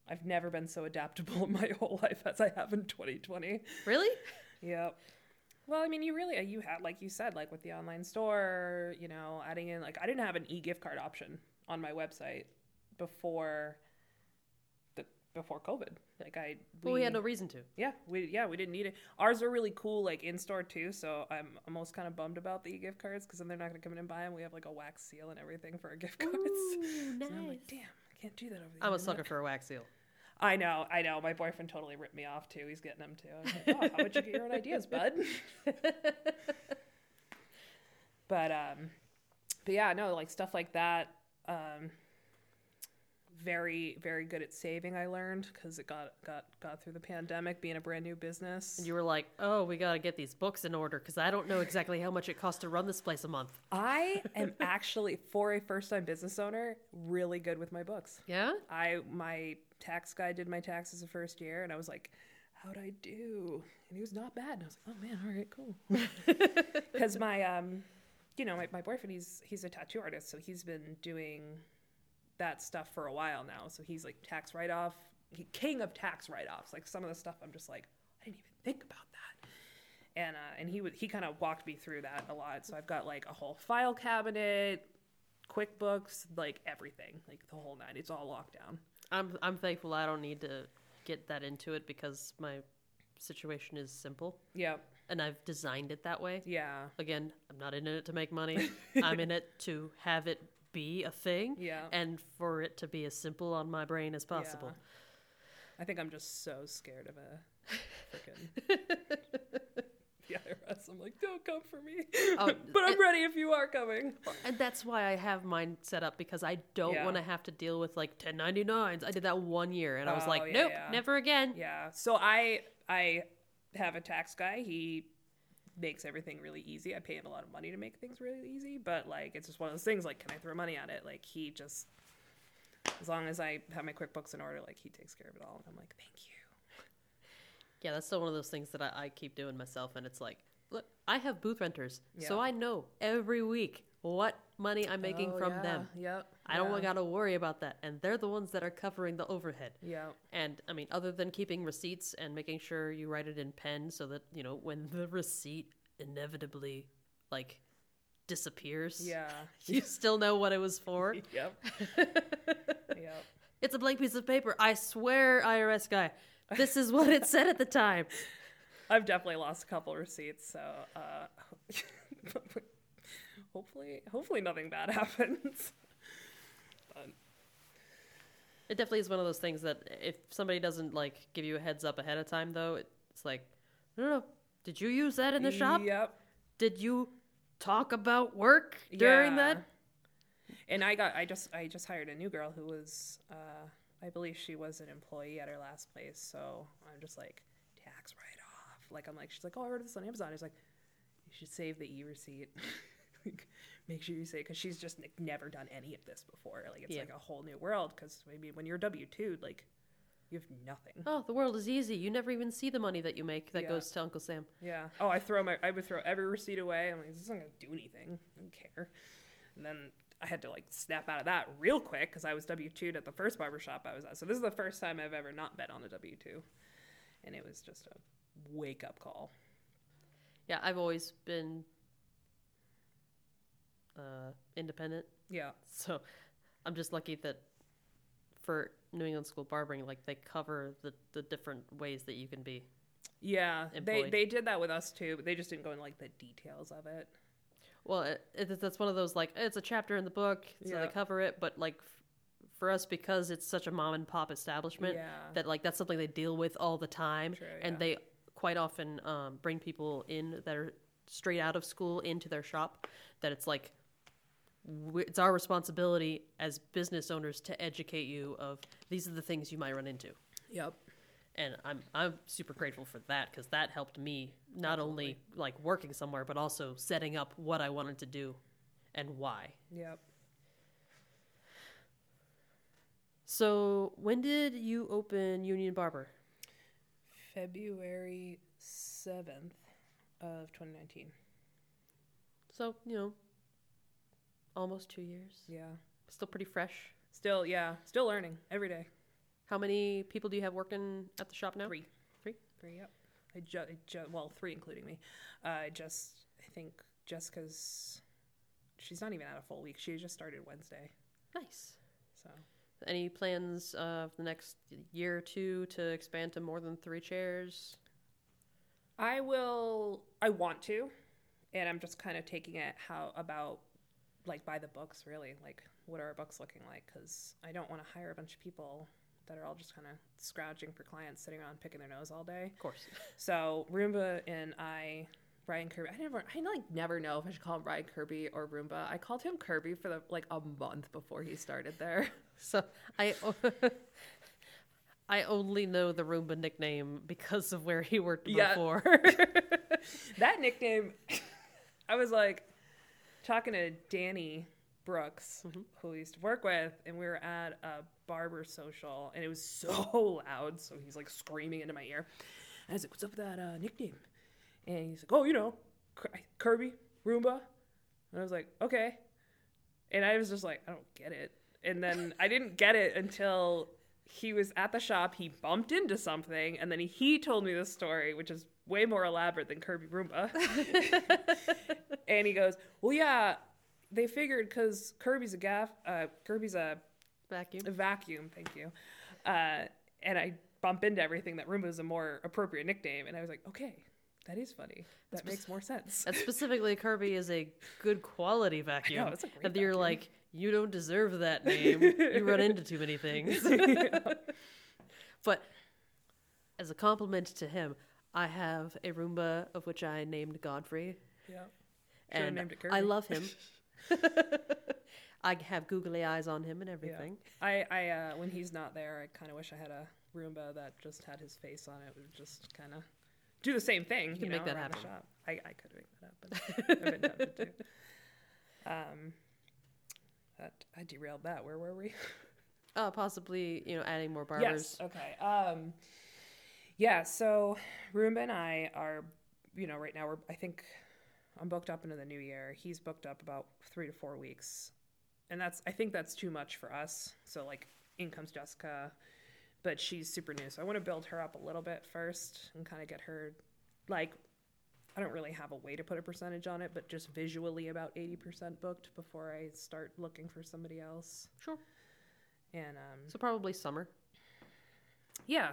I've never been so adaptable in my whole life as I have in 2020. Really? Yep. Well, I mean, you had, like you said, like with the online store, you know, adding in, like, I didn't have an e-gift card option on my website before COVID. Like we had no reason to. Yeah. We didn't need it. Ours are really cool, like in store too. So I'm almost kind of bummed about the e-gift cards because then they're not going to come in and buy them. We have like a wax seal and everything for our gift cards. Ooh, nice. So I'm like, damn, I can't do that over the I'm internet. A sucker for a wax seal. I know. My boyfriend totally ripped me off, too. He's getting them, too. I was like, oh, how would you get your own ideas, bud? But yeah, no, like, stuff like that. Very, very good at saving, I learned, because it got through the pandemic, being a brand new business. And you were like, oh, we got to get these books in order, because I don't know exactly how much it costs to run this place a month. I am actually, for a first-time business owner, really good with my books. Yeah? My tax guy did my taxes the first year, and I was like, how'd I do? And he was not bad. And I was like, oh, man, all right, cool. Because my, you know, my boyfriend, he's a tattoo artist, so he's been doing that stuff for a while now, so he's like tax write-off, king of tax write-offs. Like some of the stuff I'm just like, I didn't even think about that. And he kind of walked me through that a lot. So I've got like a whole file cabinet, QuickBooks, like everything, like the whole night. It's all locked down. I'm thankful I don't need to get that into it because my situation is simple. Yeah. And I've designed it that way. Yeah. Again, I'm not in it to make money. I'm in it to have it be a thing. Yeah. And for it to be as simple on my brain as possible. Yeah. I think I'm just so scared of a freaking... Yeah, I'm like, don't come for me. But I'm ready if you are coming. And that's why I have mine set up, because I don't want to have to deal with like 1099s. I did that one year and I was like, nope, never again. Yeah. So I have a tax guy. He makes everything really easy. I pay him a lot of money to make things really easy, but like it's just one of those things, like, can I throw money at it? Like, he just, as long as I have my QuickBooks in order, like, he takes care of it all. And I'm like, thank you. Yeah, that's still one of those things that I keep doing myself, and it's like, look, I have booth renters, so I know every week what money I'm making from them. Yep. I don't got to worry about that, and they're the ones that are covering the overhead. Yeah. And, I mean, other than keeping receipts and making sure you write it in pen so that, you know, when the receipt inevitably, like, disappears, you still know what it was for. Yep. Yep. It's a blank piece of paper. I swear, IRS guy. This is what it said at the time. I've definitely lost a couple receipts, so hopefully nothing bad happens. But it definitely is one of those things that if somebody doesn't like give you a heads up ahead of time, though, it's like, no, did you use that in the shop? Yep. Did you talk about work during that? And I just hired a new girl who was. I believe she was an employee at her last place, so I'm just like, tax write-off. Like, I'm like, she's like, oh, I ordered this on Amazon. I was like, you should save the e-receipt. Like, make sure you save, because she's just like, never done any of this before. Like, it's like a whole new world, because maybe when you're W-2'd, like, you have nothing. Oh, the world is easy. You never even see the money that you make that goes to Uncle Sam. Yeah. Oh, I would throw every receipt away. I'm like, this isn't going to do anything. I don't care. And then I had to, like, snap out of that real quick because I was W-2'd at the first barbershop I was at. So this is the first time I've ever not been on a W-2. And it was just a wake-up call. Yeah, I've always been independent. Yeah. So I'm just lucky that for New England School of Barbering, like, they cover the different ways that you can be employed. They did that with us, too, but they just didn't go into, like, the details of it. Well, that's one of those, like, it's a chapter in the book, so they cover it, but, like, for us, because it's such a mom-and-pop establishment, that, like, that's something they deal with all the time, and they quite often bring people in that are straight out of school into their shop, that it's, like, it's our responsibility as business owners to educate you of these are the things you might run into. Yep. And I'm super grateful for that, because that helped me not only like working somewhere, but also setting up what I wanted to do and why. Yep. So when did you open Union Barber? February 7th of 2019. So, you know, almost 2 years. Yeah. Still pretty fresh. Still, yeah. Still learning every day. How many people do you have working at the shop now? Three, yep. Well, three including me. I think Jessica's, she's not even at a full week. She just started Wednesday. Nice. So, any plans for the next year or two to expand to more than three chairs? I want to, and I'm just kind of taking it like by the books, really. Like, what are our books looking like? Because I don't want to hire a bunch of people that are all just kind of scrounging for clients, sitting around picking their nose all day. Of course. So Roomba and Ryan Kirby. I never know if I should call him Ryan Kirby or Roomba. I called him Kirby for like a month before he started there. So I only know the Roomba nickname because of where he worked before. That nickname, I was like talking to Danny Brooks, who we used to work with, and we were at a barber social, and it was so loud, so he's like screaming into my ear, and I was like, what's up with that nickname? And he's like, oh, you know, Kirby, Roomba. And I was like, okay. And I was just like, I don't get it. And then I didn't get it until he was at the shop, he bumped into something, and then he told me this story, which is way more elaborate than Kirby Roomba. And he goes, well, yeah, they figured because Kirby's a vacuum. A vacuum, thank you. And I bump into everything that Roomba is a more appropriate nickname. And I was like, okay, that is funny. That makes more sense. And specifically, Kirby is a good quality vacuum. I know, it's a great vacuum. You're like, you don't deserve that name. You run into too many things. Yeah. But as a compliment to him, I have a Roomba of which I named Godfrey. Yeah. And named it Kirby. I love him. I have googly eyes on him and everything. Yeah. I when he's not there, I kind of wish I had a Roomba that just had his face on it. It would just kind of do the same thing. You can make that happen. The shop. I could make that happen. I've been tempted to. I derailed that. Where were we? Possibly, adding more barbers. Yes. Okay. Yeah. So Roomba and I are, right now I'm booked up into the new year. He's booked up about 3 to 4 weeks. And I think that's too much for us. So in comes Jessica, but she's super new. So I want to build her up a little bit first and kind of get her, I don't really have a way to put a percentage on it, but just visually about 80% booked before I start looking for somebody else. Sure. And so probably summer. Yeah.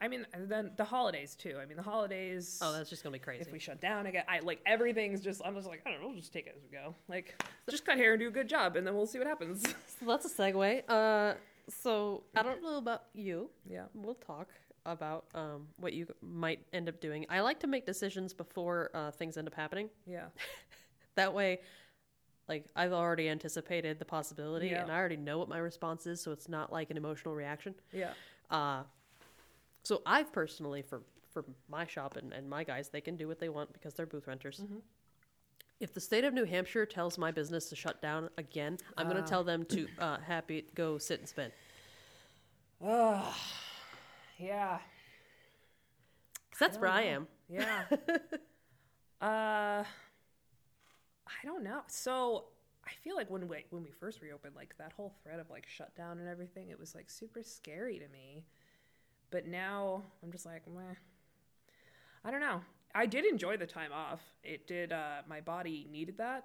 I mean, and then the holidays, too. I mean, the holidays... Oh, that's just going to be crazy. If we shut down again, everything's just... I'm just I don't know, we'll just take it as we go. Just cut hair and do a good job, and then we'll see what happens. So that's a segue. So, I don't know about you. Yeah. We'll talk about what you might end up doing. I like to make decisions before things end up happening. Yeah. That way, I've already anticipated the possibility, and I already know what my response is, so it's not an emotional reaction. Yeah. So I've personally, for my shop and my guys, they can do what they want because they're booth renters. Mm-hmm. If the state of New Hampshire tells my business to shut down again, I'm going to tell them to happy go sit and spin. Oh, yeah. Because that's where I am. Yeah. I don't know. So I feel like when we first reopened, that whole threat of shutdown and everything, it was super scary to me. But now I'm just meh. I don't know. I did enjoy the time off. It did. My body needed that.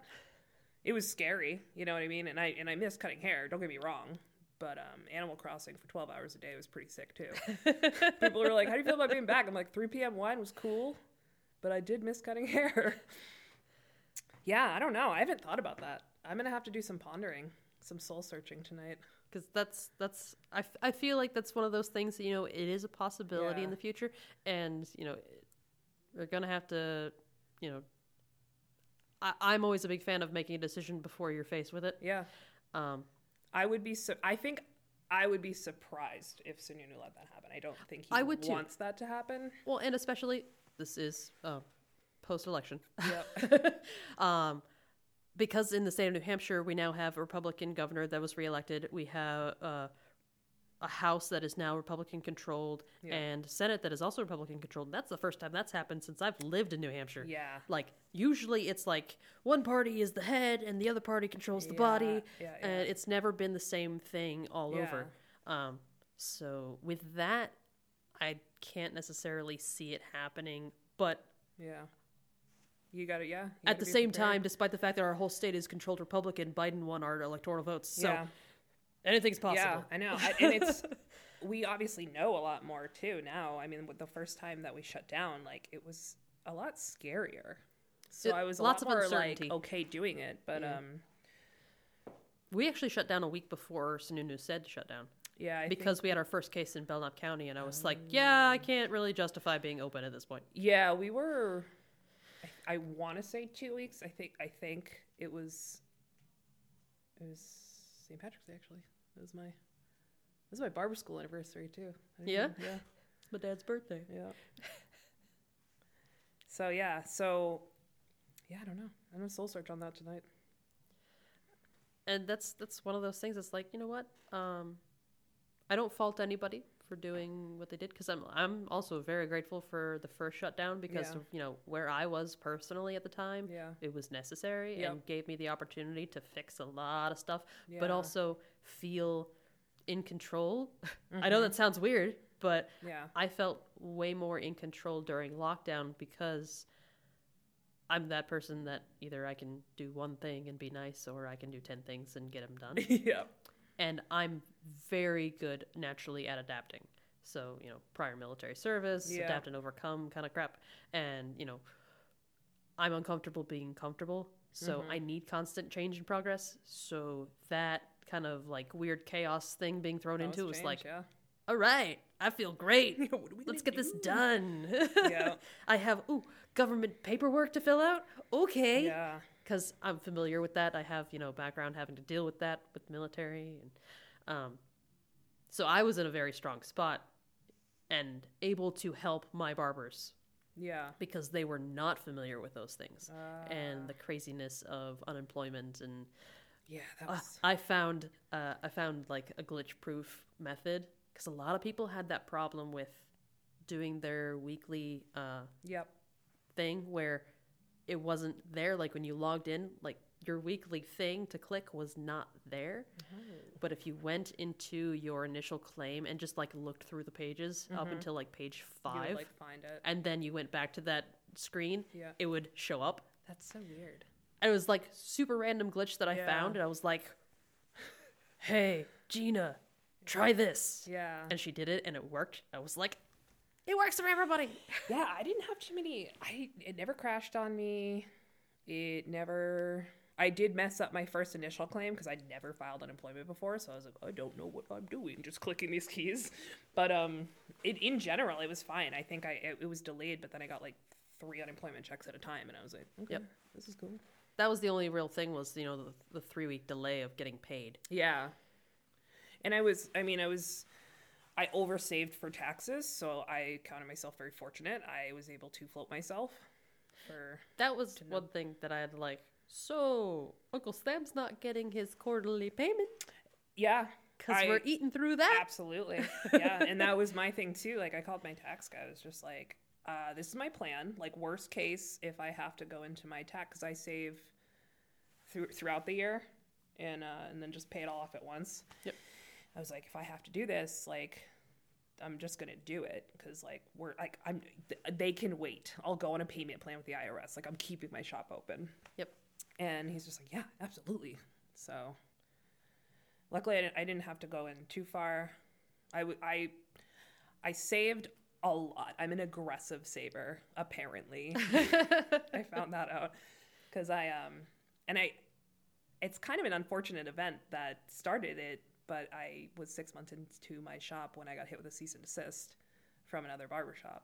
It was scary. You know what I mean? And I miss cutting hair. Don't get me wrong. But Animal Crossing for 12 hours a day was pretty sick too. People were like, "How do you feel about being back?" I'm like, 3 p.m. wine was cool, but I did miss cutting hair. Yeah, I don't know. I haven't thought about that. I'm gonna have to do some pondering, some soul searching tonight. Because I feel like that's one of those things that, it is a possibility in the future. And, we're going to have to, I'm always a big fan of making a decision before you're faced with it. Yeah. I think I would be surprised if Sununu let that happen. I don't think he wants that to happen. Well, and especially this is post-election. Yep. Because in the state of New Hampshire, we now have a Republican governor that was reelected. We have a House that is now Republican-controlled and Senate that is also Republican-controlled. That's the first time that's happened since I've lived in New Hampshire. Yeah. Usually it's one party is the head and the other party controls the body. Yeah, yeah. And it's never been the same thing all over. So with that, I can't necessarily see it happening, but... Yeah. You got it, yeah. At the same time, despite the fact that our whole state is controlled Republican, Biden won our electoral votes. So anything's possible. Yeah, I know. And we obviously know a lot more too now. I mean, with the first time that we shut down, it was a lot scarier. So I was a lot more okay doing it. But we actually shut down a week before Sununu said to shut down. Yeah, because we had our first case in Belknap County, and I was I can't really justify being open at this point. Yeah, we were. I want to say 2 weeks. I think it was St. Patrick's Day, actually. It was my barber school anniversary too. Yeah. It's my dad's birthday. Yeah. So I don't know. I'm gonna soul search on that tonight. And that's one of those things. It's like, you know what? I don't fault anybody for doing what they did, because I'm also very grateful for the first shutdown, because where I was personally at the time, it was necessary and gave me the opportunity to fix a lot of stuff, but also feel in control. Mm-hmm. I know that sounds weird, But yeah. I felt way more in control during lockdown because I'm that person that either I can do one thing and be nice, or I can do 10 things and get them done. Yeah. And I'm very good naturally at adapting. So, you know, prior military service, yeah. adapt and overcome kind of crap. And, you know, I'm uncomfortable being comfortable. So mm-hmm. I need constant change and progress. So that kind of like weird chaos thing being thrown into was like, yeah. all right, I feel great. Let's get this done. Yeah. I have government paperwork to fill out. Okay. Yeah. Because I'm familiar with that. I have, you know, background having to deal with that with military. And so I was in a very strong spot and able to help my barbers. Yeah. Because they were not familiar with those things and the craziness of unemployment and yeah, that was... I found like a glitch-proof method because a lot of people had that problem with doing their weekly thing where it wasn't there. Like when you logged in, like your weekly thing to click was not there. Mm-hmm. But if you went into your initial claim and just like looked through the pages mm-hmm. up until like page 5, you would, like, find it. And then you went back to that screen, yeah. it would show up. That's so weird. And it was like super random glitch that I found, and I was like, hey, Gina, try this. Yeah. And she did it and it worked. I was like, it works for everybody. Yeah, I didn't have too many. It never crashed on me. It never... I did mess up my first initial claim because I'd never filed unemployment before, so I was like, I don't know what I'm doing, just clicking these keys. But in general, it was fine. I think it was delayed, but then I got like 3 unemployment checks at a time, and I was like, okay, yep. This is cool. That was the only real thing was, you know, the 3-week delay of getting paid. Yeah. And I oversaved for taxes, so I counted myself very fortunate. I was able to float myself. That was one thing that I had like. So, Uncle Sam's not getting his quarterly payment. Yeah. Because we're eating through that. Absolutely. Yeah. And that was my thing, too. Like, I called my tax guy. I was just like, this is my plan. Like, worst case, if I have to go into my tax, I save throughout the year and then just pay it all off at once. Yep. I was like, if I have to do this, like... I'm just going to do it because, like, we're like, they can wait. I'll go on a payment plan with the IRS. Like, I'm keeping my shop open. Yep. And he's just like, yeah, absolutely. So luckily I didn't have to go in too far. I saved a lot. I'm an aggressive saver, apparently. I found that out because it's kind of an unfortunate event that started it. But I was 6 months into my shop when I got hit with a cease and desist from another barbershop.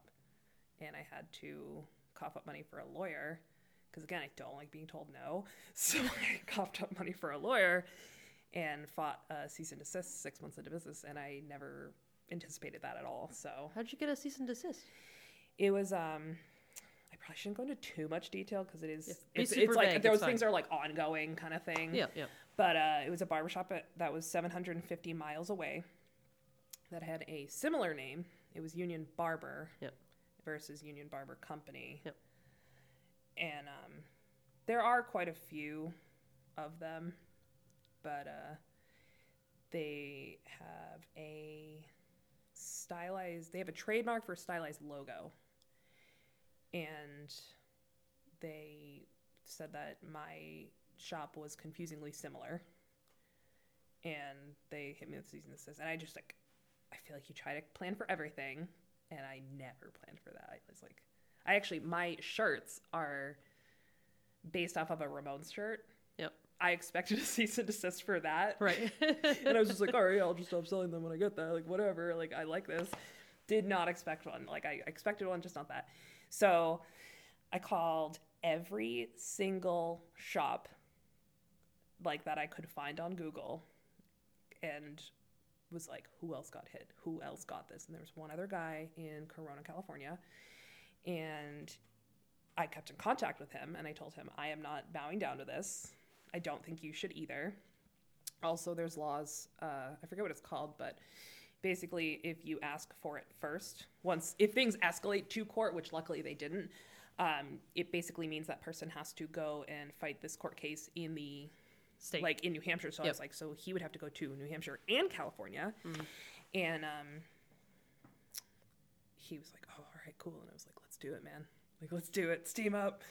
And I had to cough up money for a lawyer. Because, again, I don't like being told no. So I coughed up money for a lawyer and fought a cease and desist 6 months into business. And I never anticipated that at all. So how'd you get a cease and desist? It was... I probably shouldn't go into too much detail because it is... Yeah. It's like those things are like ongoing kind of thing. Yeah, yeah. But it was a barbershop that was 750 miles away that had a similar name. It was Union Barber versus Union Barber Company. Yep. And there are quite a few of them, but they have a trademark for a stylized logo. And they said that my... shop was confusingly similar, and they hit me with cease and desist. And I just like, I feel like you try to plan for everything, and I never planned for that. I was like, my shirts are based off of a Ramones shirt. Yep. I expected a cease and desist for that, right? And I was just like, all right, I'll just stop selling them when I get that. Like whatever. Like I like this. Did not expect one. Like I expected one, just not that. So I called every single shop. Like that I could find on Google, and was like, who else got hit? Who else got this? And there was one other guy in Corona, California, and I kept in contact with him, and I told him, I am not bowing down to this. I don't think you should either. Also, there's laws, I forget what it's called, but basically if you ask for it first, if things escalate to court, which luckily they didn't, it basically means that person has to go and fight this court case in the state. Like in New Hampshire. So yep. I was like, so he would have to go to New Hampshire and California. Mm. And he was like, oh, all right, cool. And I was like, let's do it, man. Like, let's do it. Steam up.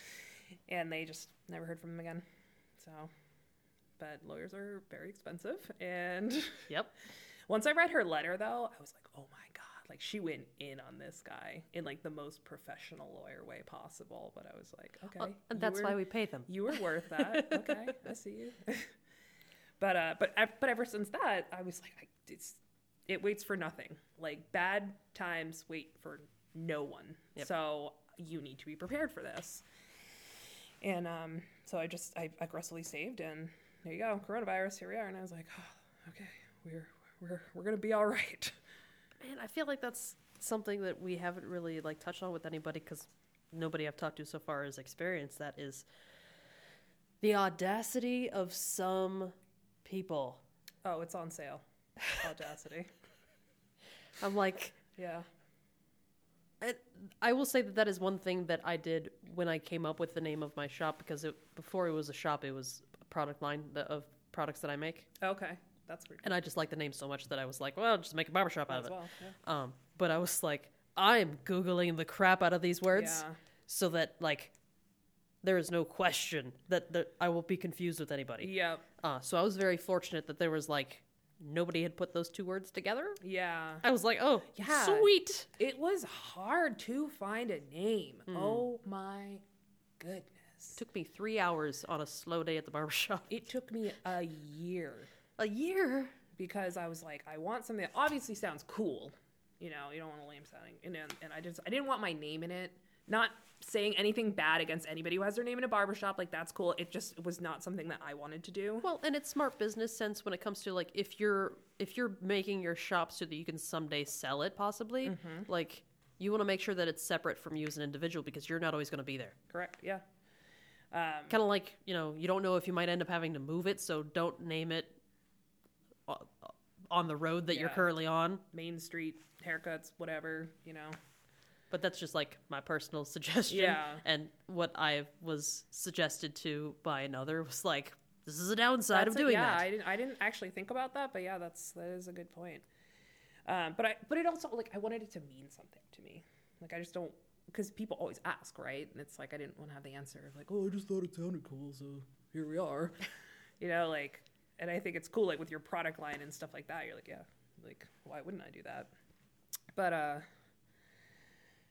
And they just never heard from him again. So, but lawyers are very expensive. And yep. Once I read her letter, though, I was like, oh, my God. Like, she went in on this guy in, like, the most professional lawyer way possible. But I was like, okay. Well, and that's why we pay them. You were worth that. Okay. I see you. But ever since that, I was like, it waits for nothing. Like, bad times wait for no one. Yep. So you need to be prepared for this. And so I aggressively saved, and there you go, coronavirus, here we are. And I was like, oh, okay, we're going to be all right. And I feel like that's something that we haven't really, like, touched on with anybody, because nobody I've talked to so far has experienced that, is the audacity of some people. Oh, it's on sale. Audacity. I'm like... Yeah. I will say that is one thing that I did when I came up with the name of my shop, because before it was a shop, it was a product line of products that I make. Okay. That's weird. And I just like the name so much that I was like, well, I'll just make a barbershop out of it. Well, yeah. But I was like, I'm Googling the crap out of these words so that, like, there is no question that I will be confused with anybody. Yeah. So I was very fortunate that there was, like, nobody had put those two words together. Yeah. I was like, oh, yeah, sweet. It was hard to find a name. Mm. Oh, my goodness. It took me 3 hours on a slow day at the barbershop. It took me a year. A year? Because I was like, I want something that obviously sounds cool. You know, you don't want a lame sounding. And I didn't want my name in it. Not saying anything bad against anybody who has their name in a barbershop. Like, that's cool. It just was not something that I wanted to do. Well, and it's smart business sense when it comes to, like, if you're making your shop so that you can someday sell it, possibly, mm-hmm. like, you want to make sure that it's separate from you as an individual, because you're not always going to be there. Correct. Yeah. Kind of like, you know, you don't know if you might end up having to move it, so don't name it on the road that you're currently on. Main Street, haircuts, whatever, you know. But that's just, like, my personal suggestion. Yeah. And what I was suggested to by another was like, this is a downside of doing that. Yeah, I didn't actually think about that, but yeah, that is a good point. But it also, like, I wanted it to mean something to me. Like, I just don't, because people always ask, right? And it's like, I didn't want to have the answer of like, oh, I just thought it sounded cool, so here we are. You know, like, and I think it's cool, like, with your product line and stuff like that. You're like, yeah, like, why wouldn't I do that? But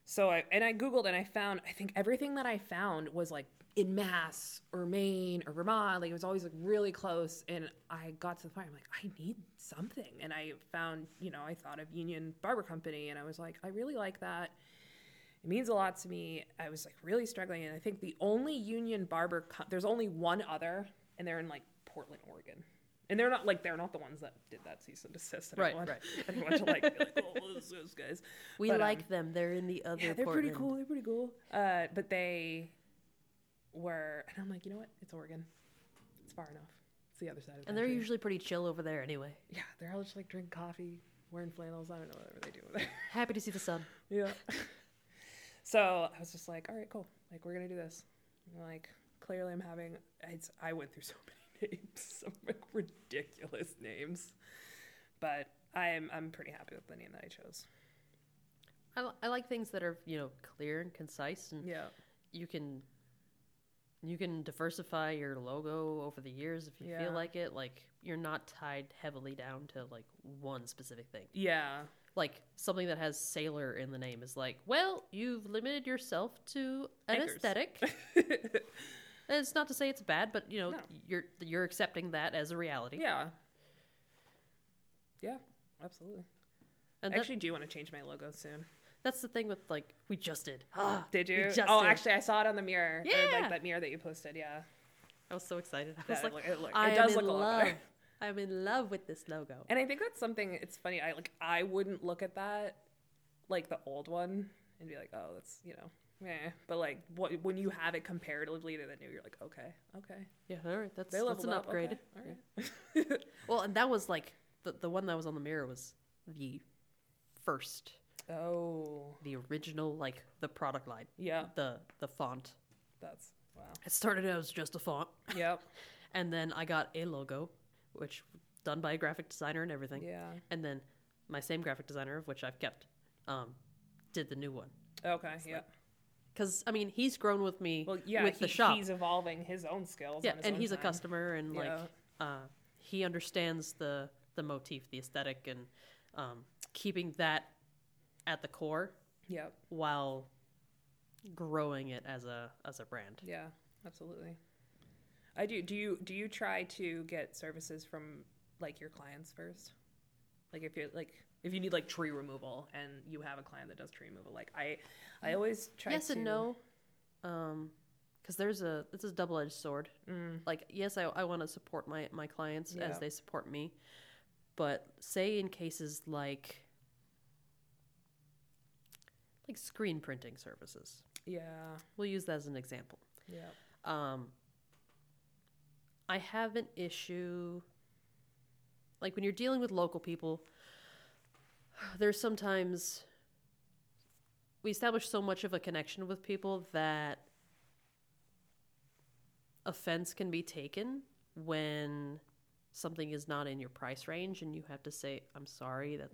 so I Googled, and I think everything that I found was, like, in Mass or Maine or Vermont. Like, it was always, like, really close. And I got to the point, I'm like, I need something. And I found, you know, I thought of Union Barber Company, and I was like, I really like that. It means a lot to me. I was, like, really struggling. And I think the only Union Barber, there's only one other, and they're in, like, Portland, Oregon. And they're not, like, they're not the ones that did that cease and desist. Right. I don't want to, like, be like, oh, those guys. We like them. They're in the other. Yeah, they're Portland. Pretty cool. They're pretty cool. But they were, and I'm like, you know what? It's Oregon. It's far enough. It's the other side of the country. And they're usually pretty chill over there anyway. Yeah, they're all just, like, drink coffee, wearing flannels. I don't know whatever they do over there. Happy to see the sun. Yeah. So I was just like, all right, cool. Like, we're gonna do this. And, like, clearly, I went through so many. Some, like, ridiculous names, but I'm pretty happy with the name that I chose. I like things that are, you know, clear and concise, and you can diversify your logo over the years if you feel like it. Like, you're not tied heavily down to, like, one specific thing. Yeah, like, something that has sailor in the name is like, well, you've limited yourself to an aesthetic. And it's not to say it's bad, but, you know, you're accepting that as a reality. Yeah. Yeah, absolutely. And I actually do want to change my logo soon. That's the thing with, like, we just did. Did you? Oh, actually, I saw it on the mirror. Yeah. Or, like, that mirror that you posted, yeah. I was so excited. I was like, it does look a lot better. I'm in love with this logo. And I think that's something, it's funny, I wouldn't look at that, like, the old one, and be like, oh, that's, you know. Yeah, but, like, when you have it comparatively to the new, you're like, okay. Yeah, all right, that's an upgrade. Okay, all right. Yeah. Well, and that was, like, the one that was on the mirror was the first. Oh. The original, like, the product line. Yeah. The font. That's, wow. It started out as just a font. Yep. And then I got a logo, which done by a graphic designer and everything. Yeah. And then my same graphic designer, of which I've kept, did the new one. Okay, yeah. Because, I mean, he's grown with me with the shop. He's evolving his own skills. Yeah, and he's a customer, and, he understands the motif, the aesthetic, and keeping that at the core. Yep. While growing it as a brand. Yeah, absolutely. I do. Do you try to get services from, like, your clients first? Like, if you're, like... If you need, like, tree removal and you have a client that does tree removal, like, I always try yes to... Yes and no, because it's a double-edged sword. Mm. Like, yes, I want to support my clients as they support me, but say in cases like screen printing services. Yeah. We'll use that as an example. Yeah. I have an issue, like, when you're dealing with local people... There's sometimes we establish so much of a connection with people that offense can be taken when something is not in your price range, and you have to say, I'm sorry, that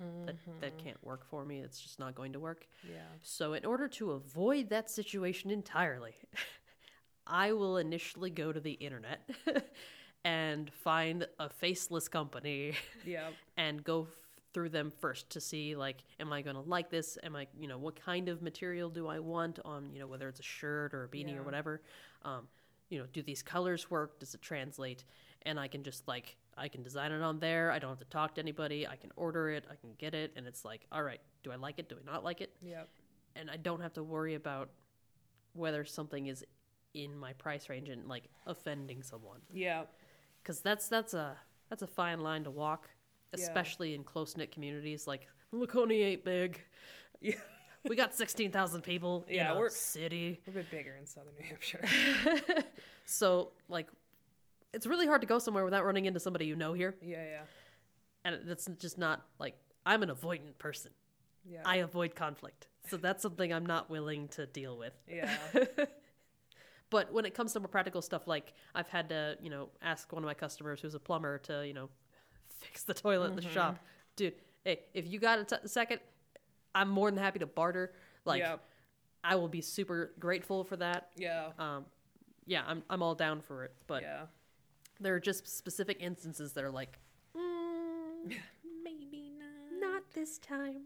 can't work for me. It's just not going to work. Yeah. So in order to avoid that situation entirely, I will initially go to the internet and find a faceless company and go through them first to see, like, am I going to like this? Am I, what kind of material do I want on, whether it's a shirt or a beanie or whatever? Do these colors work? Does it translate? And I can just, like, I can design it on there. I don't have to talk to anybody. I can order it. I can get it. And it's like, all right, do I like it? Do I not like it? Yep. And I don't have to worry about whether something is in my price range and, like, offending someone. Yeah. Because that's a fine line to walk. Especially in close-knit communities, like, Laconia ain't big. Yeah. We got 16,000 people in our city. We're a bit bigger in southern New Hampshire. So, like, it's really hard to go somewhere without running into somebody you know here. Yeah, yeah. And that's just not, like, I'm an avoidant person. Yeah. I avoid conflict. So that's something I'm not willing to deal with. Yeah. But when it comes to more practical stuff, like, I've had to, ask one of my customers who's a plumber to, fix the toilet in the shop. Dude, hey, if you got a second, I'm more than happy to barter. Like, I will be super grateful for that. Yeah. I'm all down for it. But there are just specific instances that are like, maybe not. Not this time.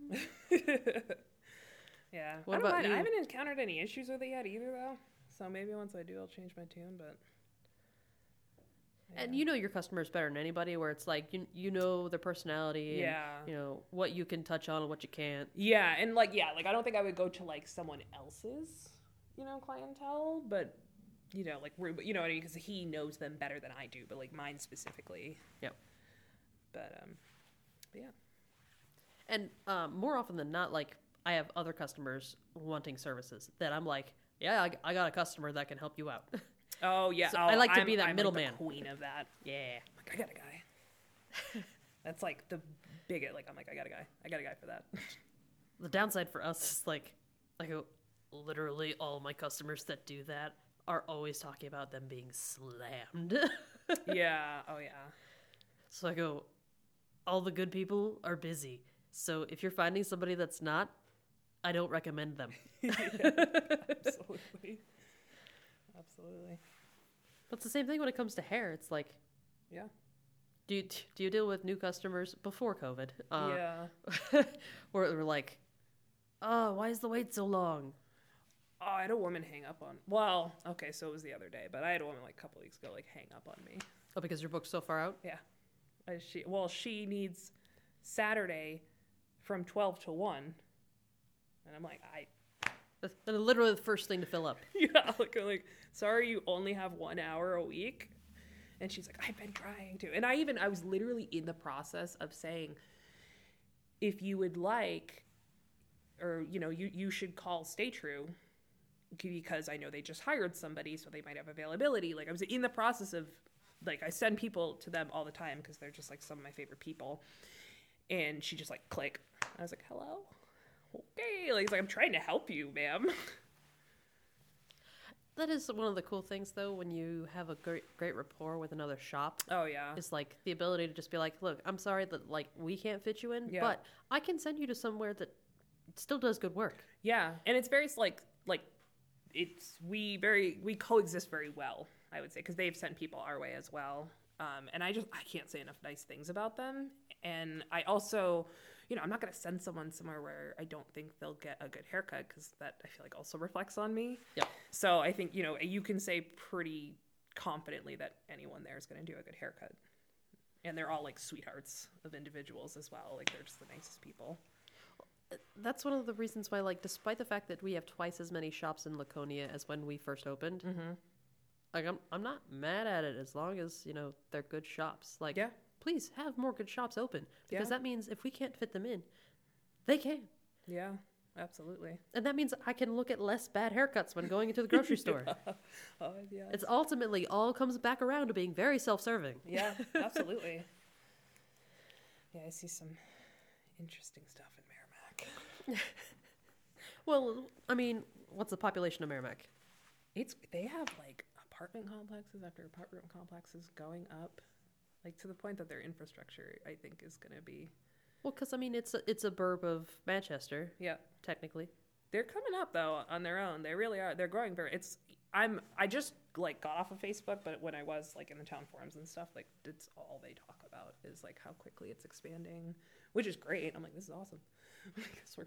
Yeah. What about you? I haven't encountered any issues with it yet either, though. So maybe once I do, I'll change my tune, but... Yeah. And you know your customers better than anybody, where it's like, you know their personality, and, what you can touch on and what you can't. Yeah, and like I don't think I would go to, like, someone else's, clientele, but, like Roomba, you know what I mean, because he knows them better than I do, but, like, mine specifically. Yep. But yeah. And more often than not, like, I have other customers wanting services that I'm like, I got a customer that can help you out. Oh, yeah. So I like to be that middleman. Like, the queen of that. Yeah. Like, I got a guy. That's, like, the bigot. Like, I'm like, I got a guy. I got a guy for that. The downside for us is, like, literally all my customers that do that are always talking about them being slammed. Yeah. Oh, yeah. So I go, all the good people are busy. So if you're finding somebody that's not, I don't recommend them. Yeah, absolutely. Absolutely. That's the same thing when it comes to hair. It's like, do you deal with new customers before COVID? Where they were like, oh, why is the wait so long? Oh, I had a woman hang up on. Well, okay, so it was the other day, but I had a woman, like, a couple weeks ago, like, hang up on me. Oh, because your book's so far out? Yeah. She needs Saturday from 12 to 1, and I'm like, That's literally the first thing to fill up. Yeah, like, sorry, you only have 1 hour a week. And she's like, I've been trying to. And I was literally in the process of saying, if you would like, or, you should call Stay True, because I know they just hired somebody, so they might have availability. Like, I was in the process of, like, I send people to them all the time because they're just, like, some of my favorite people. And she just, like, click. I was like, hello? Okay, like, it's like, I'm trying to help you, ma'am. That is one of the cool things, though, when you have a great rapport with another shop. Oh, yeah. It's, like, the ability to just be like, look, I'm sorry that, like, we can't fit you in, but I can send you to somewhere that still does good work. Yeah, and it's very we coexist very well, I would say, because they've sent people our way as well. And I can't say enough nice things about them. And I also, I'm not going to send someone somewhere where I don't think they'll get a good haircut, because that I feel like also reflects on me. Yeah. So I think, you can say pretty confidently that anyone there is going to do a good haircut. And they're all sweethearts of individuals as well. They're just the nicest people. That's one of the reasons why, despite the fact that we have twice as many shops in Laconia as when we first opened, mm-hmm. I'm not mad at it as long as, they're good shops. Yeah. Please have more good shops open, because that means if we can't fit them in, they can. Yeah, absolutely. And that means I can look at less bad haircuts when going into the grocery store. Oh, yeah. It's ultimately all comes back around to being very self-serving. Yeah, absolutely. Yeah, I see some interesting stuff in Merrimack. Well, what's the population of Merrimack? They have apartment complexes after apartment complexes going up. To the point that their infrastructure, I think, is going to be... Well, because, it's a burb of Manchester. Yeah. Technically. They're coming up, though, on their own. They really are. They're growing very... I just, got off of Facebook, but when I was, in the town forums and stuff, it's all they talk about is, how quickly it's expanding, which is great. I'm like, this is awesome.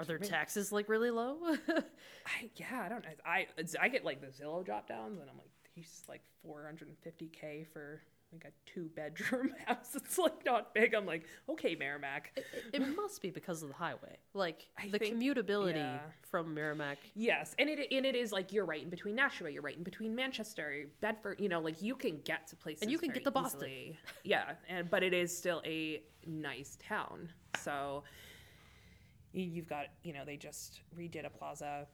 Are their taxes, really low? I don't know. I get, the Zillow drop-downs, and I'm like, he's, $450K for... a two-bedroom house. It's not big. I'm like, okay, Merrimack. It must be because of the highway. Commutability from Merrimack. Yes, and it is you're right in between Nashua, you're right in between Manchester, Bedford. You can get to places, and you can get to Boston. Easily. Yeah, but it is still a nice town. So you've got they just redid a plaza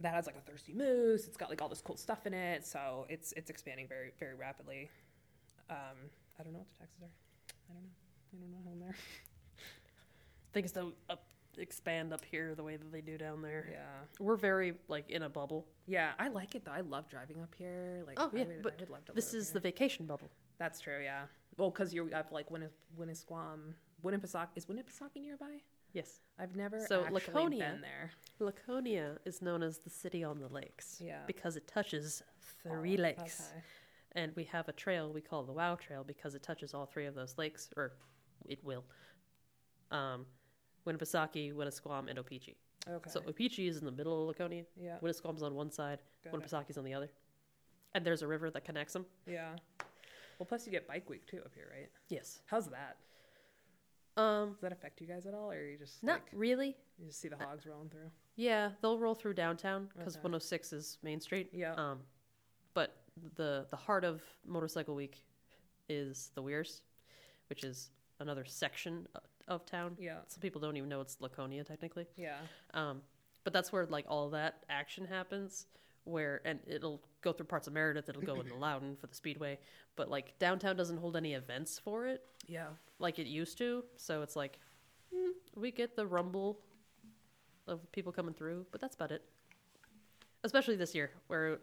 that has a Thirsty Moose. It's got all this cool stuff in it. So it's expanding very very rapidly. I don't know what the taxes are. I don't know how they're. Things don't expand up here the way that they do down there. Yeah. We're very, in a bubble. Yeah, I like it, though. I love driving up here. I would love to this is here. The vacation bubble. That's true, yeah. Well, because you have, Winnisquam. Winnipesaukee. Is Winnipesaukee nearby? Yes. I've never actually been there. Laconia is known as the city on the lakes. Yeah. Because it touches three lakes. Okay. And we have a trail we call the Wow Trail because it touches all three of those lakes, or it will. Winnipesaukee, Winnisquam, and Opeechee. Okay. So Opeechee is in the middle of Laconia. Yeah. Winnisquam's on one side. Winnipesaukee's on the other. And there's a river that connects them. Yeah. Well, plus you get Bike Week, too, up here, right? Yes. How's that? Does that affect you guys at all, or are you just... Not really. You just see the hogs rolling through? Yeah, they'll roll through downtown because 106 is Main Street. Yeah. But... The heart of Motorcycle Week is the Weirs, which is another section of town. Yeah. Some people don't even know it's Laconia, technically. Yeah. But that's where, all that action happens, and it'll go through parts of Meredith, it'll go into Loudoun for the Speedway, but, downtown doesn't hold any events for it. Yeah. Like it used to, so it's we get the rumble of people coming through, but that's about it. Especially this year, where,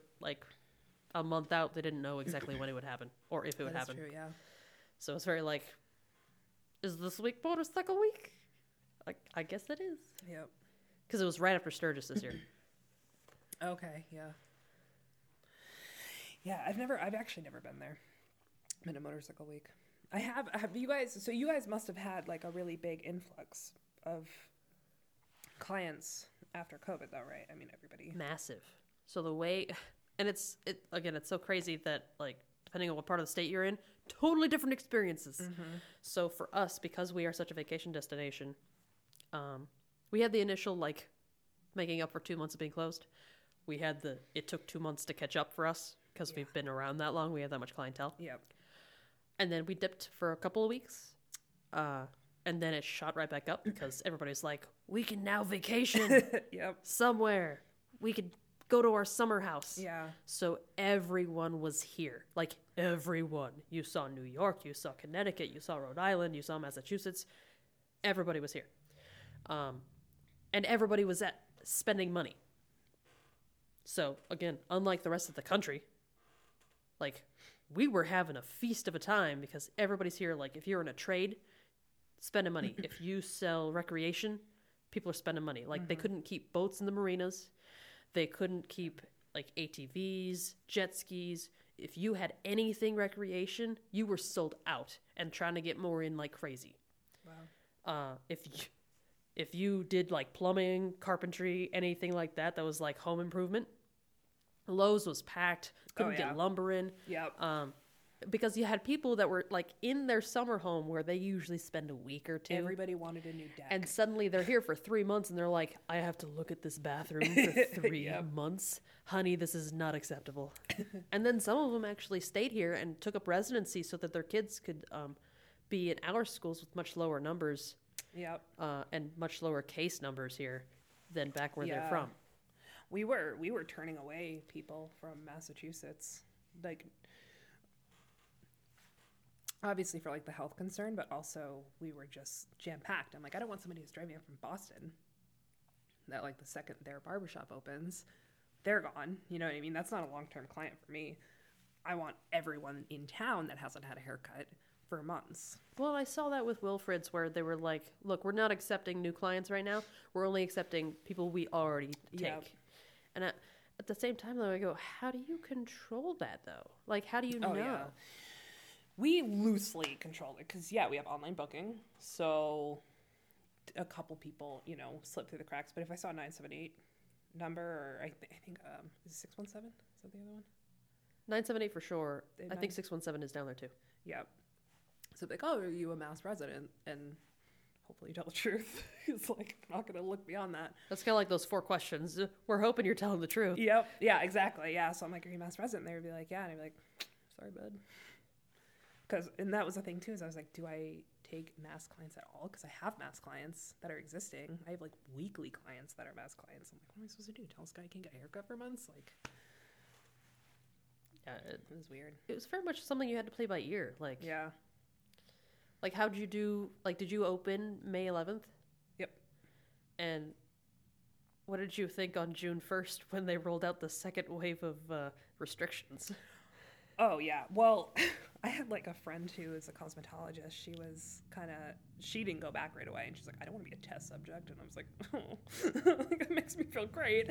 a month out, they didn't know exactly when it would happen or if it would happen. That's true, yeah. So it's very is this week Motorcycle Week? I guess it is. Yep. Because it was right after Sturgis this year. Okay, yeah. Yeah, I've actually never been there. I've been to Motorcycle Week. Have you guys, so you guys must have had a really big influx of clients after COVID though, right? Everybody. Massive. So the way... And it's so crazy that, depending on what part of the state you're in, totally different experiences. Mm-hmm. So for us, because we are such a vacation destination, we had the initial, making up for 2 months of being closed. We had it took 2 months to catch up for us because we've been around that long. We had that much clientele. Yep. And then we dipped for a couple of weeks. And then it shot right back up because everybody's like, we can now vacation somewhere. We could go to our summer house. Yeah. So everyone was here. Everyone. You saw New York, you saw Connecticut, you saw Rhode Island, you saw Massachusetts. Everybody was here. And everybody was spending money. So, again, unlike the rest of the country, we were having a feast of a time because everybody's here. If you're in a trade, spending money. If you sell recreation, people are spending money. Like, they couldn't keep boats in the marinas. They couldn't keep, like, ATVs, jet skis. If you had anything recreation, you were sold out and trying to get more in like crazy. Wow. If you did, like, plumbing, carpentry, anything like that, that was, like, home improvement, Lowe's was packed. Couldn't get lumber in. Yep. Because you had people that were, like, in their summer home where they usually spend a week or two. Everybody wanted a new deck. And suddenly they're here for 3 months and they're like, I have to look at this bathroom for three months. Honey, this is not acceptable. And then some of them actually stayed here and took up residency so that their kids could be in our schools with much lower numbers. Yep. And much lower case numbers here than back where they're from. We were turning away people from Massachusetts. Like, obviously for, like, the health concern, but also we were just jam-packed. I'm like, I don't want somebody who's driving up from Boston that, like, the second their barbershop opens, they're gone. You know what I mean? That's not a long-term client for me. I want everyone in town that hasn't had a haircut for months. Well, I saw that with Wilfred's where they were like, look, we're not accepting new clients right now. We're only accepting people we already take. Yep. And at the same time, though, I go, how do you control that, though? Like, how do you know? Yeah. We loosely controlled it because, we have online booking. So a couple people, slip through the cracks. But if I saw a 978 number, or I think is it 617? Is that the other one? 978 for sure. I think 617 is down there, too. Yep. So they're like, oh, are you a Mass resident? And hopefully you tell the truth. It's like, I'm not going to look beyond that. That's kind of like those 4 questions. We're hoping you're telling the truth. Yep. Yeah, exactly. Yeah. So I'm like, are you a Mass resident? They would be like, yeah. And I'd be like, sorry, bud. And that was the thing, too, is I was like, do I take Mass clients at all? Because I have Mass clients that are existing. I have, like, weekly clients that are Mass clients. I'm like, what am I supposed to do? Tell this guy I can't get a haircut for months? Like, it was weird. It was very much something you had to play by ear. Like, yeah. Like, how'd you do? Like, did you open May 11th? Yep. And what did you think on June 1st when they rolled out the second wave of restrictions? Oh, yeah. Well, I had, like, a friend who is a cosmetologist. She didn't go back right away. And she's like, I don't want to be a test subject. And I was like, oh, it makes me feel great.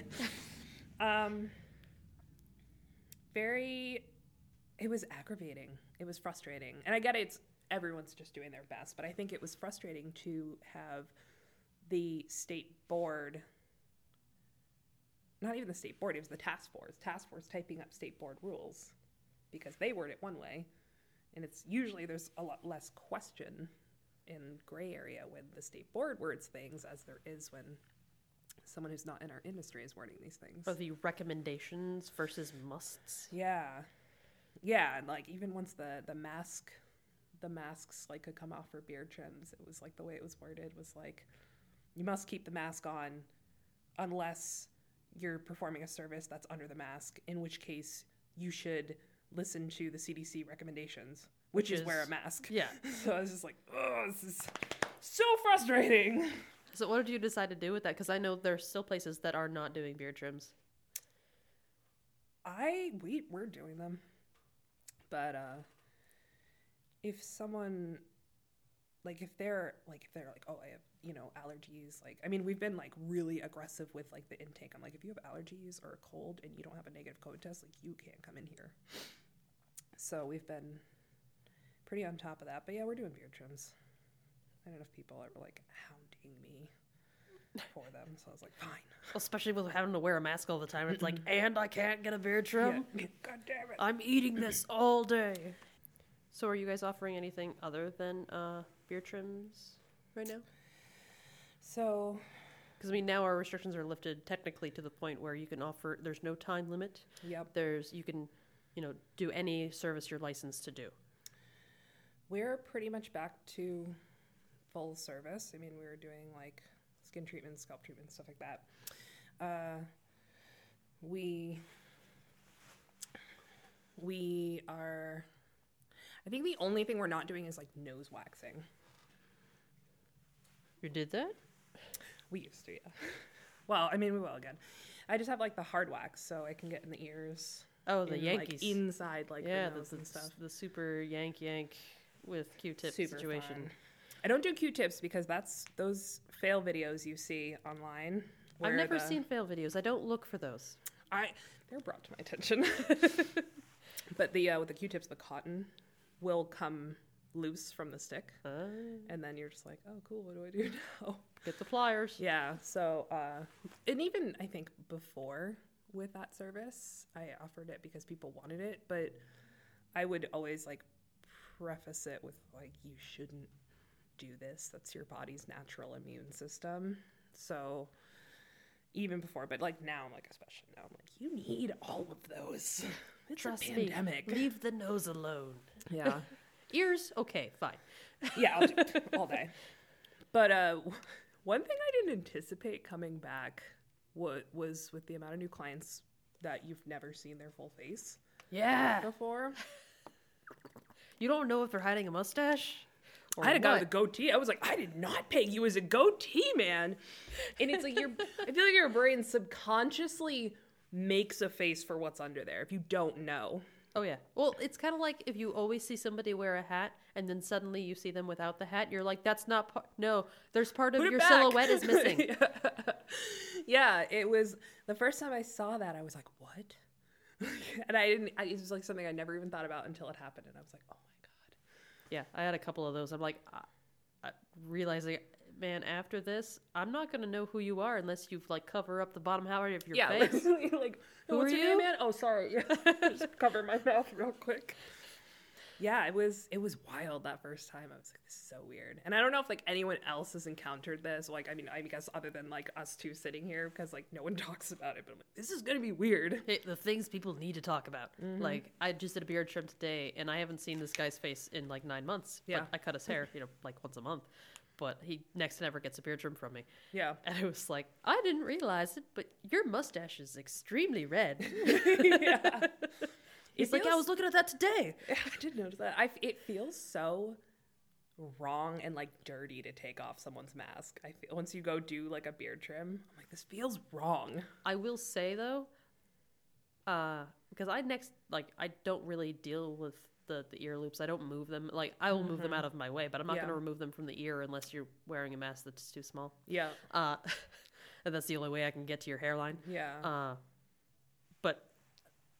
It was aggravating. It was frustrating. And I get it. Everyone's just doing their best. But I think it was frustrating to have the state board, not even the state board, it was the task force typing up state board rules because they word it one way. And it's usually there's a lot less question in gray area when the state board words things as there is when someone who's not in our industry is wording these things. Or the recommendations versus musts. Yeah. Yeah, and, like, even once the masks, like, could come off for beard trims, it was, like, the way it was worded was, like, you must keep the mask on unless you're performing a service that's under the mask, in which case you should listen to the CDC recommendations, which is wear a mask. Yeah. So I was just like, oh, this is so frustrating. So what did you decide to do with that? Because I know there's still places that are not doing beard trims. We're doing them. But if someone, like, if they're like, oh, I have, allergies, like, I mean, we've been, like, really aggressive with, like, the intake. I'm like, if you have allergies or a cold and you don't have a negative COVID test, like, you can't come in here. So we've been pretty on top of that. But, yeah, we're doing beard trims. I don't know if people are, like, hounding me for them. So I was like, fine. Well, especially with having to wear a mask all the time. It's like, and I can't get a beard trim? Yeah. God damn it. I'm eating this all day. So are you guys offering anything other than beard trims right now? So, because, I mean, now our restrictions are lifted technically to the point where you can offer, there's no time limit. Yep. You can, do any service you're licensed to do. We're pretty much back to full service. I mean, we were doing, like, skin treatments, scalp treatments, stuff like that. We are, I think the only thing we're not doing is, like, nose waxing. You did that? We used to, yeah. Well, I mean, we will again. I just have, like, the hard wax, so I can get in the ears. Oh, the Yankees. Like, inside, like, the nose and stuff. The super yank with Q-tip super situation. Fun. I don't do Q-tips because that's those fail videos you see online. I've never seen fail videos. I don't look for those. They're brought to my attention. But with the Q-tips, the cotton will come loose from the stick, and then you're just like, oh, cool, what do I do now? Get the pliers. Yeah, so, and even I think before with that service, I offered it because people wanted it, but I would always, preface it with, you shouldn't do this. That's your body's natural immune system. So even before, but now I'm especially now I'm you need all of those. It's Trust a pandemic. Me, leave the nose alone. Yeah. Ears, okay, fine. Yeah, I'll do it all day. But one thing I didn't anticipate coming back was with the amount of new clients that you've never seen their full face. Yeah. Before. You don't know if they're hiding a mustache? I had a guy with a goatee. I was like, I did not pay you as a goatee man. And it's like, I feel like your brain subconsciously makes a face for what's under there if you don't know. Oh, yeah. Well, it's kind of like if you always see somebody wear a hat and then suddenly you see them without the hat. You're like, that's not part. No, there's part of your back. Silhouette is missing. Yeah, it was the first time I saw that. I was like, what? And it was like something I never even thought about until it happened. And I was like, oh, my God. Yeah, I had a couple of those. I'm like, realizing, man, after this, I'm not going to know who you are unless you've cover up the bottom half of your face. Yeah, who are you, man? Oh, sorry. Just cover my mouth real quick. Yeah, it was wild that first time. I was like, this is so weird. And I don't know if anyone else has encountered this. I guess other than us two sitting here, because no one talks about it. But I'm like, this is going to be weird. The things people need to talk about. Mm-hmm. I just did a beard trim today, and I haven't seen this guy's face in 9 months. Yeah, I cut his hair, once a month. But he next to never gets a beard trim from me. Yeah. And it was like, I didn't realize it, but your mustache is extremely red. Yeah. I was looking at that today. I did notice that. It feels so wrong and dirty to take off someone's mask. I feel once you go do a beard trim, I'm like, this feels wrong. I will say though, because I next, I don't really deal with the ear loops. I don't move them. I will mm-hmm. move them out of my way, but I'm not going to remove them from the ear unless you're wearing a mask that's too small. Yeah. And that's the only way I can get to your hairline. Yeah. But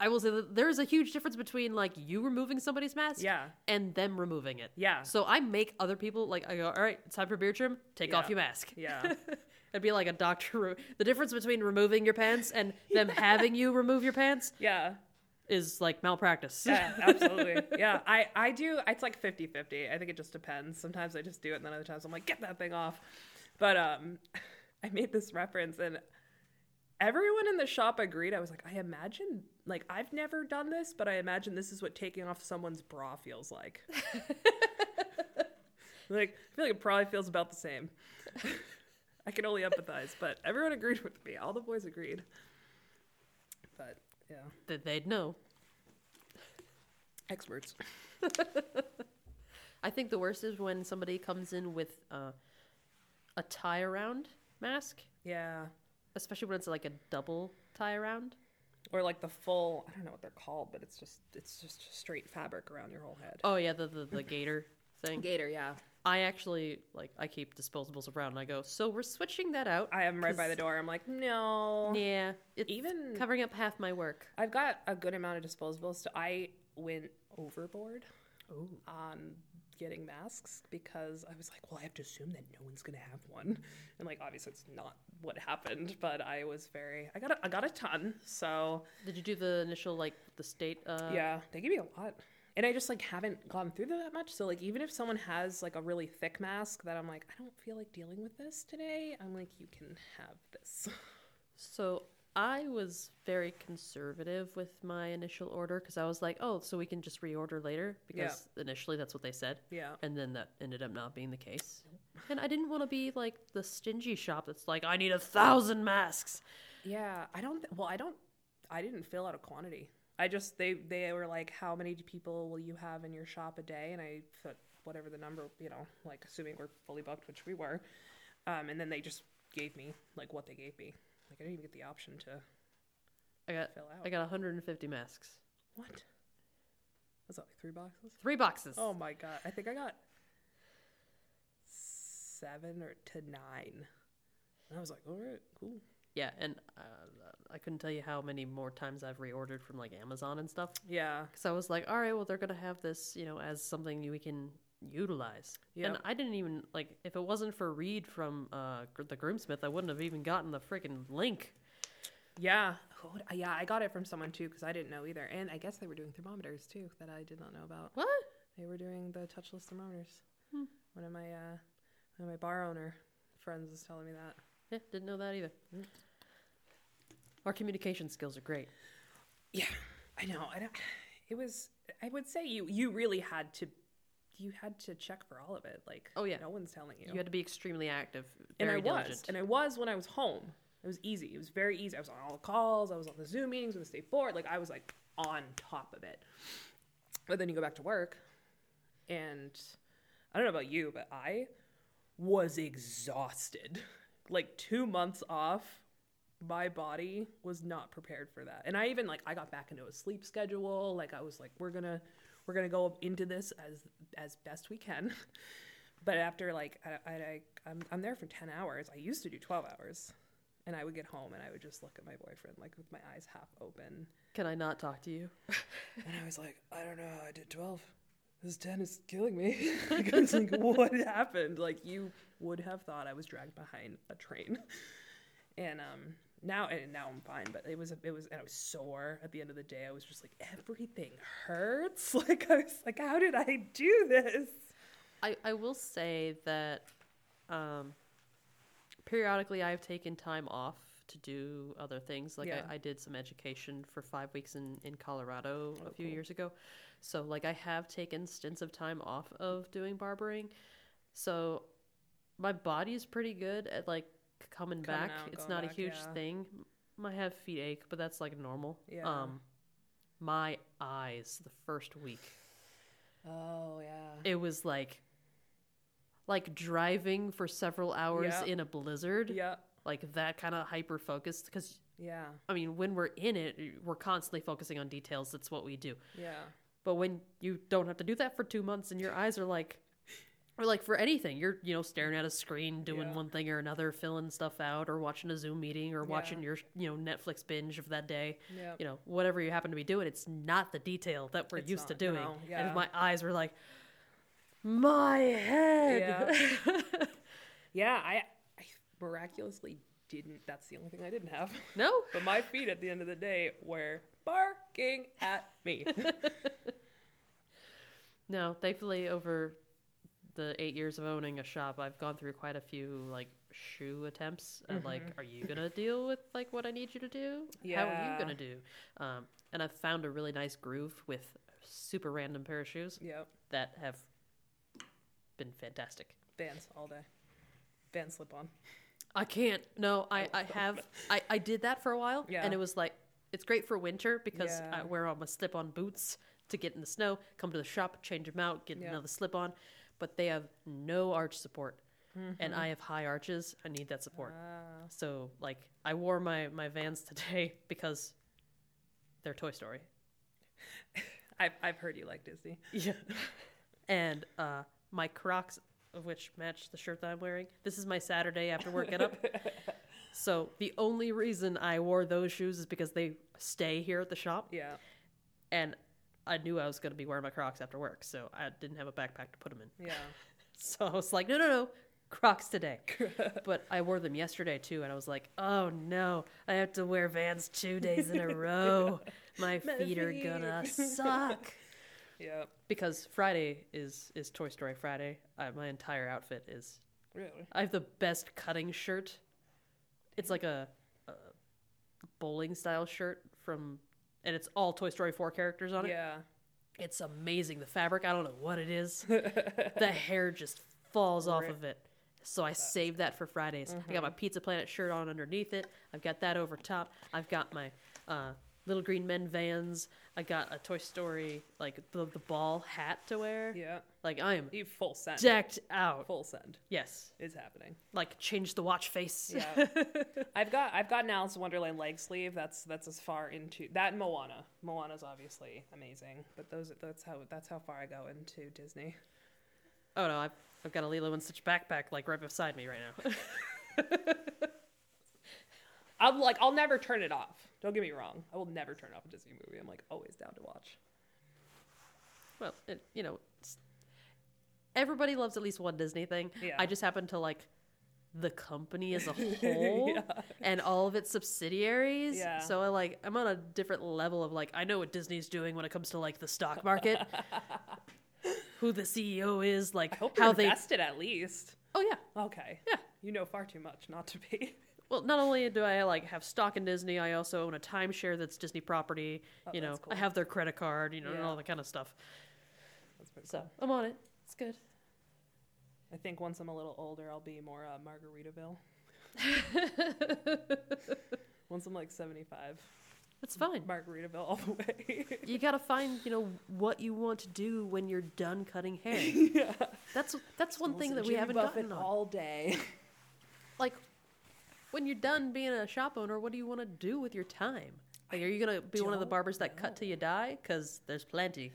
I will say that there's a huge difference between you removing somebody's mask and them removing it. Yeah. So I make other people I go, all right, it's time for beard trim. Take off your mask. Yeah. It'd be like a doctor. The difference between removing your pants and them having you remove your pants. Yeah. Is malpractice. Yeah, absolutely. Yeah, I do. It's 50-50. I think it just depends. Sometimes I just do it, and then other times I'm like, get that thing off. But I made this reference, and everyone in the shop agreed. I was like, I imagine, I've never done this, but I imagine this is what taking off someone's bra feels like. I feel like it probably feels about the same. I can only empathize, but everyone agreed with me. All the boys agreed. But... yeah. That they'd know. Experts. I think the worst is when somebody comes in with a tie around mask. Yeah. Especially when it's a double tie around. Or the full, I don't know what they're called, but it's just straight fabric around your whole head. Oh yeah, the gator thing. Gator, yeah. I actually, I keep disposables around, and I go, so we're switching that out. I am right by the door. I'm like, no. Yeah. It's even covering up half my work. I've got a good amount of disposables, so I went overboard on getting masks because I was like, well, I have to assume that no one's going to have one. And, obviously it's not what happened, but I was I got a ton, so. Did you do the initial, the state? Yeah, they gave me a lot. And I just, haven't gone through that much. So, even if someone has, a really thick mask that I'm like, I don't feel like dealing with this today, I'm like, you can have this. So I was very conservative with my initial order because I was like, oh, so we can just reorder later because initially that's what they said. Yeah. And then that ended up not being the case. And I didn't want to be, the stingy shop that's like, I need 1,000 masks. Yeah. I didn't fill out a quantity. I just, they were like, how many people will you have in your shop a day? And I put whatever the number, assuming we're fully booked, which we were. And then they just gave me, what they gave me. I didn't even get the option to fill out. I got 150 masks. What? Was that 3 boxes? 3 boxes. Oh, my God. I think I got 7 to 9. And I was like, all right, cool. Yeah, and I couldn't tell you how many more times I've reordered from, like, Amazon and stuff. Yeah. Because I was like, all right, well, they're going to have this, you know, as something we can utilize. Yep. And I didn't even, like, if it wasn't for Reed from the Groomsmith, I wouldn't have even gotten the freaking link. Yeah. Yeah, I got it from someone, too, because I didn't know either. And I guess they were doing thermometers, too, that I did not know about. What? They were doing the touchless thermometers. Hmm. One of my bar owner friends was telling me that. Yeah, didn't know that either. Our communication skills are great. Yeah, I know. I would say you really had to. You had to check for all of it. Like, oh yeah, no one's telling you. You had to be extremely active. Very diligent. And I was when I was home. It was easy. It was very easy. I was on all the calls. I was on the Zoom meetings with the state board. Like, I was like on top of it. But then you go back to work, and I don't know about you, but I was exhausted. Like, 2 months off, my body was not prepared for that. And I even, like, I got back into a sleep schedule. Like, I was like, we're gonna go into this as best we can. But after, like, I'm there for 10 hours. I used to do 12 hours. And I would get home, and I would just look at my boyfriend, like, with my eyes half open. Can I not talk to you? And I was like, I don't know how I did 12. This 10 is killing me. Like, I was like, what happened? Like, you would have thought I was dragged behind a train. And now I'm fine, but and I was sore at the end of the day. I was just like, everything hurts. Like, I was like, how did I do this? I will say that periodically I've taken time off to do other things. Like, yeah. I did some education for 5 weeks in Colorado a few years ago. So, like, I have taken stints of time off of doing barbering. So my body's pretty good at, like, coming back. It's not a huge thing. I have feet ache, but that's, like, normal. Yeah. My eyes the first week. Oh, yeah. It was like driving for several hours in a blizzard. Yeah. Like, that kind of hyper-focused. Because, yeah, I mean, when we're in it, we're constantly focusing on details. That's what we do. Yeah. But when you don't have to do that for 2 months and your eyes are like, or like for anything, you're, you know, staring at a screen, doing one thing or another, filling stuff out or watching a Zoom meeting or watching your, you know, Netflix binge of that day, you know, whatever you happen to be doing, it's not the detail that we're used to doing. No, and my eyes were like, my head. Yeah. I miraculously didn't. That's the only thing I didn't have. No. But my feet at the end of the day were barking at me. No, thankfully, over the 8 years of owning a shop, I've gone through quite a few, like, shoe attempts at, like, are you gonna deal with, like, what I need you to do? Yeah. How are you gonna do? And I've found a really nice groove with a super random pair of shoes that have been fantastic. Vans all day. Vans slip on. I can't. No, I have. I did that for a while, and it was like, it's great for winter because I wear all my slip-on boots to get in the snow, come to the shop, change them out, get another slip-on. But they have no arch support, and I have high arches. I need that support. So, like, I wore my Vans today because they're Toy Story. I've heard you like Disney. Yeah. And my Crocs, of which match the shirt that I'm wearing. This is my Saturday after work getup. So the only reason I wore those shoes is because they stay here at the shop. Yeah. And I knew I was going to be wearing my Crocs after work, so I didn't have a backpack to put them in. Yeah. So I was like, no, Crocs today. But I wore them yesterday, too, and I was like, oh, no, I have to wear Vans 2 days in a row. My feet are going to suck. Yeah. Because Friday is Toy Story Friday. My entire outfit is... Really? I have the best cutting shirt. It's like a bowling-style shirt from... And it's all Toy Story 4 characters on it. Yeah. It's amazing. The fabric, I don't know what it is. The hair just falls off of it. So I saved that for Fridays. I got my Pizza Planet shirt on underneath it. I've got that over top. I've got my Little Green Men Vans. I got a Toy Story, like, the ball hat to wear. Yeah. Like, I am full send. Decked out. Full send. Yes. It's happening. Like, change the watch face. Yeah. I've got an Alice in Wonderland leg sleeve. That's as far into that and Moana. Moana's obviously amazing. But that's how far I go into Disney. Oh no, I've I've got a Lilo and Stitch backpack like right beside me right now. I'm like, I'll never turn it off. Don't get me wrong. I will never turn off a Disney movie. I'm like always down to watch. Well, everybody loves at least one Disney thing. Yeah. I just happen to like the company as a whole and all of its subsidiaries. Yeah. So I'm on a different level of I know what Disney's doing when it comes to the stock market, who the CEO is, I hope how they invested at least. Oh yeah. Okay. Yeah. You know far too much not to be. Well, not only do I have stock in Disney, I also own a timeshare that's Disney property. Oh, that's cool. I have their credit card, and all that kind of stuff. That's pretty cool. I'm on it. It's good. I think once I'm a little older, I'll be more Margaritaville. Once I'm 75. That's fine. Margaritaville all the way. You got to find, what you want to do when you're done cutting hair. Yeah. That's one thing that we haven't gotten on. All day. When you're done being a shop owner, what do you want to do with your time? Are you going to be one of the barbers that cut till you die? Because there's plenty.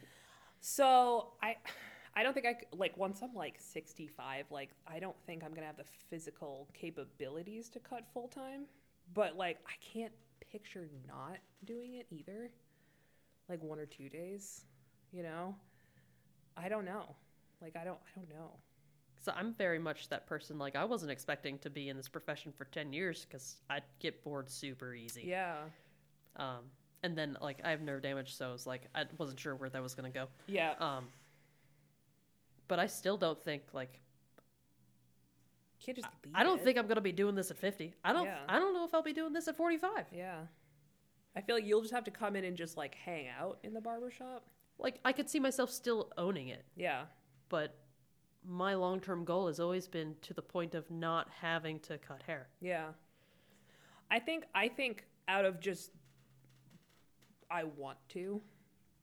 So I don't think once I'm 65, I don't think I'm going to have the physical capabilities to cut full time, but I can't picture not doing it either. 1 or 2 days, I don't know. I don't know. So I'm very much that person. I wasn't expecting to be in this profession for 10 years because I'd get bored super easy. Yeah. And then I have nerve damage. So it's I wasn't sure where that was going to go. Yeah. But I still don't think can't just leave. I don't think I'm gonna be doing this at 50. I don't know if I'll be doing this at 45. Yeah, I feel you'll just have to come in and just hang out in the barbershop. I could see myself still owning it. Yeah, but my long term goal has always been to the point of not having to cut hair. Yeah, I think out of just I want to,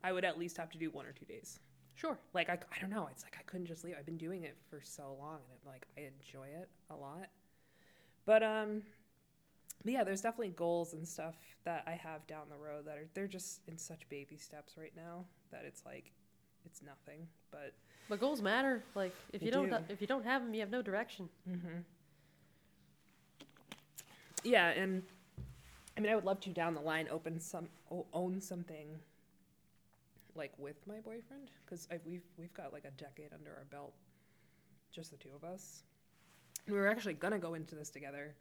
I would at least have to do 1 or 2 days. Sure. I don't know. It's I couldn't just leave. I've been doing it for so long, and I'm I enjoy it a lot. But yeah, there's definitely goals and stuff that I have down the road that they're just in such baby steps right now that it's it's nothing. But goals matter. If you don't have them, you have no direction. Mm-hmm. Yeah, and I would love to down the line own something. With my boyfriend, because we've got a decade under our belt, just the two of us. And we were actually gonna go into this together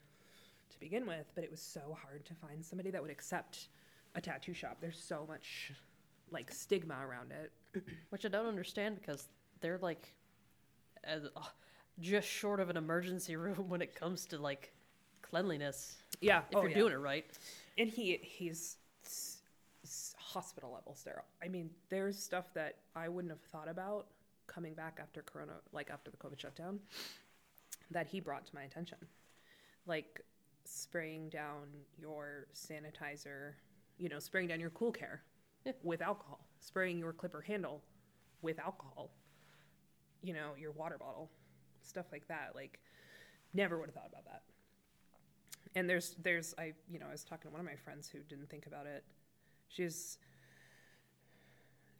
to begin with, but it was so hard to find somebody that would accept a tattoo shop. There's so much stigma around it, which I don't understand because they're just short of an emergency room when it comes to cleanliness. Yeah, if you're doing it right. And he's hospital level sterile. There's stuff that I wouldn't have thought about coming back after Corona, after the COVID shutdown, that he brought to my attention. Spraying down your sanitizer, spraying down your Cool Care with alcohol, spraying your clipper handle with alcohol, your water bottle, stuff like that. Never would have thought about that. And I was talking to one of my friends who didn't think about it. She's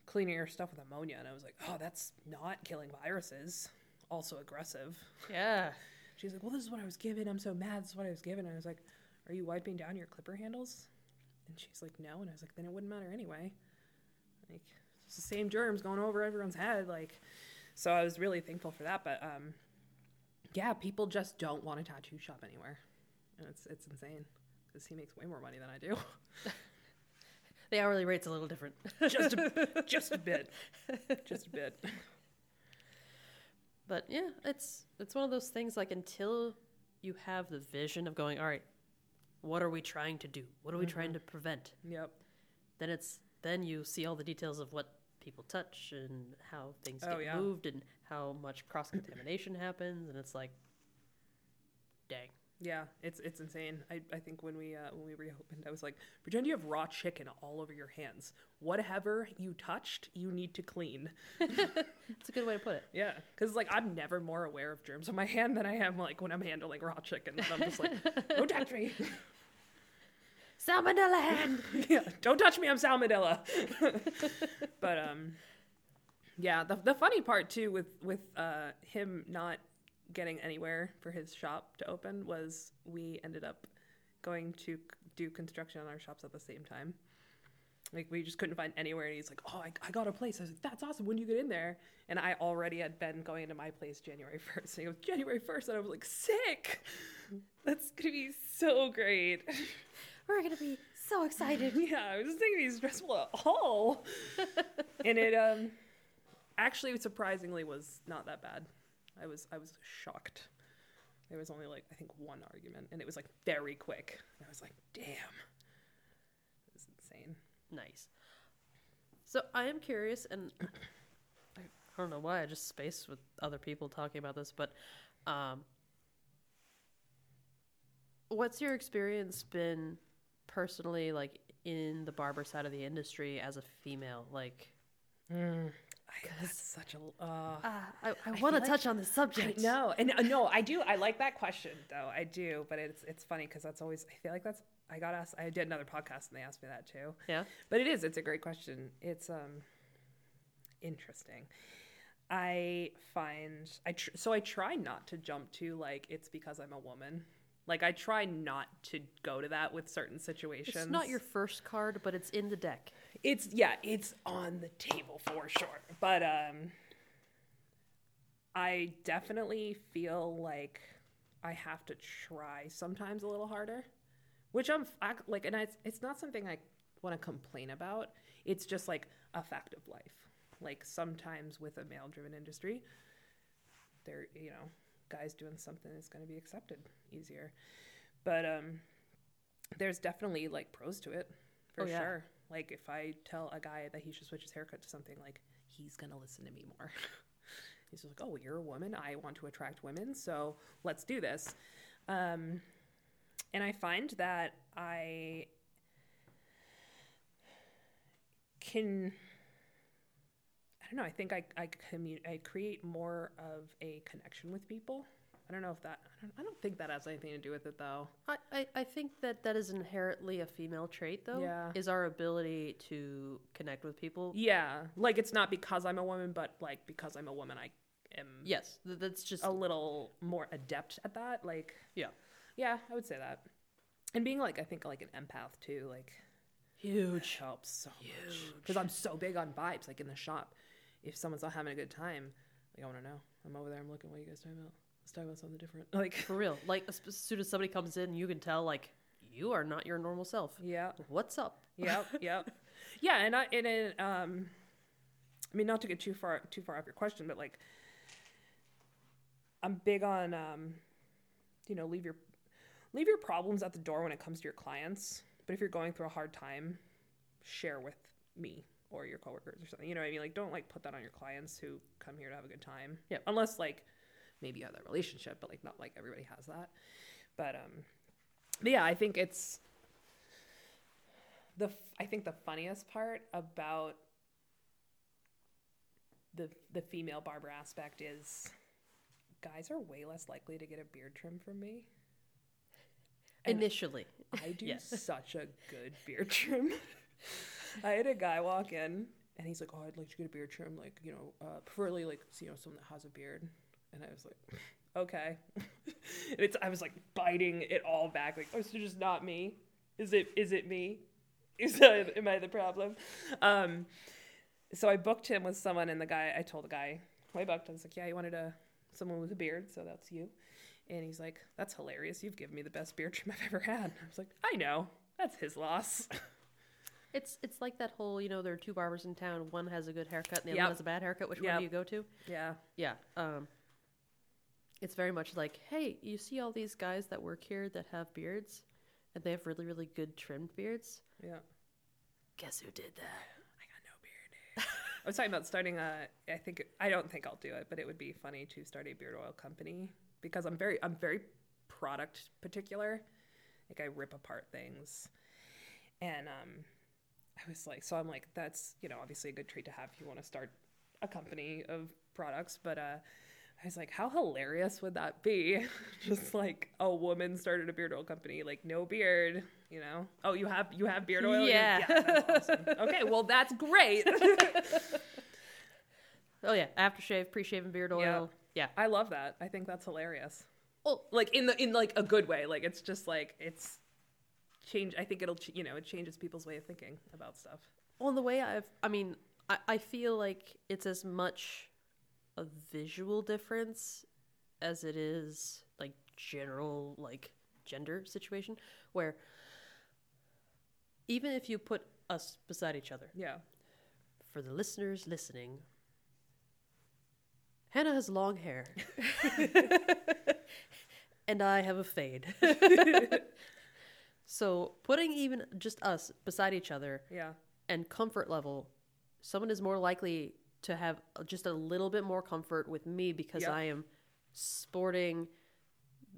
cleaning her stuff with ammonia, and I was like, oh, that's not killing viruses. Also aggressive. Yeah. She's like, well, this is what I was given. I'm so mad. This is what I was given. And I was like, are you wiping down your clipper handles? And she's like, no. And I was like, then it wouldn't matter anyway. It's the same germs going over everyone's head. So I was really thankful for that. But, yeah, people just don't want a tattoo shop anywhere. And it's insane because he makes way more money than I do. The hourly rate's a little different. Just a bit. But yeah, it's one of those things until you have the vision of going, all right, what are we trying to do? What are we trying to prevent? Yep. Then you see all the details of what people touch and how things get moved and how much cross-contamination happens, and it's dang. Yeah, it's insane. I think when we reopened, I was like, pretend you have raw chicken all over your hands. Whatever you touched, you need to clean. That's a good way to put it. Yeah, because I'm never more aware of germs on my hand than I am when I'm handling raw chicken. And I'm just like, don't touch me. Salmonella hand. Yeah, don't touch me. I'm salmonella. But Yeah, the funny part too with him not getting anywhere for his shop to open was we ended up going to do construction on our shops at the same time. Like, we just couldn't find anywhere, and he's like, oh, I got a place. I was like, that's awesome. When do you get in there? And I already had been going into my place January 1st. And he goes, January 1st? And I was like, sick. That's going to be so great. We're going to be so excited. Yeah, I was thinking he's stressful at all. And it actually, surprisingly, was not that bad. I was shocked. There was only, like, I think one argument, and it was, like, very quick. And I was like, damn. It was insane. Nice. So I am curious, and I don't know why I just spaced with other people talking about this, but what's your experience been personally, like, in the barber side of the industry as a female? Like, that's such a I want to touch on the subject. No, and no, I do. I like that question, though. I do, but it's funny because that's always, I feel like that's, I got asked. I did another podcast and they asked me that too. Yeah, but it's a great question. It's interesting. I find I try not to jump to, like, it's because I'm a woman. Like, I try not to go to that with certain situations. It's not your first card, but it's in the deck. It's on the table for sure. But I definitely feel like I have to try sometimes a little harder, which I'm like, and it's not something I want to complain about. It's just, like, a fact of life. Like, sometimes with a male-driven industry, there, you know, guys doing something is going to be accepted easier. But there's definitely, like, pros to it for sure. Like, if I tell a guy that he should switch his haircut to something, like, he's going to listen to me more. He's just like, oh, well, you're a woman. I want to attract women, so let's do this. And I find that I can... I don't know. I think I create more of a connection with people. I don't know if that. I don't think that has anything to do with it, though. I think that is inherently a female trait, though. Yeah. Is our ability to connect with people. Yeah. Like, it's not because I'm a woman, but, like, because I'm a woman, I am. Yes. That's just a little more adept at that. Like. Yeah. Yeah, I would say that. And being, like, I think, like, an empath too, like. Huge. Helps so much. Because I'm so big on vibes, like, in the shop. If someone's not having a good time, like, I want to know. I'm over there. I'm looking. What are you guys talking about? Let's talk about something different. Like, for real. Like, as soon as somebody comes in, you can tell, like, you are not your normal self. Yeah. What's up? Yep. Yep. Yeah. And I mean, not to get too far off your question, but, like, I'm big on, you know, leave your problems at the door when it comes to your clients. But if you're going through a hard time, share with me or your coworkers or something, you know what I mean? Like, don't, like, put that on your clients who come here to have a good time. Yeah. Unless, like, maybe you have that relationship, but, like, not, like, everybody has that. But yeah, I think it's I think the funniest part about the female barber aspect is guys are way less likely to get a beard trim from me. And initially. I do such a good beard trim. I had a guy walk in, and he's like, oh, I'd like to get a beard trim, like, you know, preferably, like, you know, someone that has a beard. And I was like, okay. And I was, like, biting it all back, like, oh, it's just not me. Is it me? Am I the problem? So I booked him with someone, and I told the guy who I booked, I was like, yeah, you wanted someone with a beard, so that's you. And he's like, that's hilarious. You've given me the best beard trim I've ever had. And I was like, I know. That's his loss. It's like that whole, you know, there are two barbers in town. One has a good haircut and the other one has a bad haircut. Which one do you go to? Yeah. Yeah. It's very much like, hey, you see all these guys that work here that have beards and they have really, really good trimmed beards? Yeah. Guess who did that? I got no beard. I was talking about starting I don't think I'll do it, but it would be funny to start a beard oil company because I'm very product particular. Like, I rip apart things. And I was like, so I'm like, that's, you know, obviously a good trait to have if you want to start a company of products. But I was like, how hilarious would that be? Just like a woman started a beard oil company, like no beard, you know? Oh, you have beard oil? Yeah. That's awesome. Okay, well, that's great. Oh, yeah. Aftershave, pre-shave and beard oil. Yeah. I love that. I think that's hilarious. Well, like, in a good way. Like, it's just, like, it's change. I think it'll, it changes people's way of thinking about stuff. Well, the way I feel like it's as much a visual difference as it is, like, general, like, gender situation, where even if you put us beside each other. Yeah. For the listeners listening, Hannah has long hair. And I have a fade. So putting even just us beside each other and comfort level, someone is more likely to have just a little bit more comfort with me because I am sporting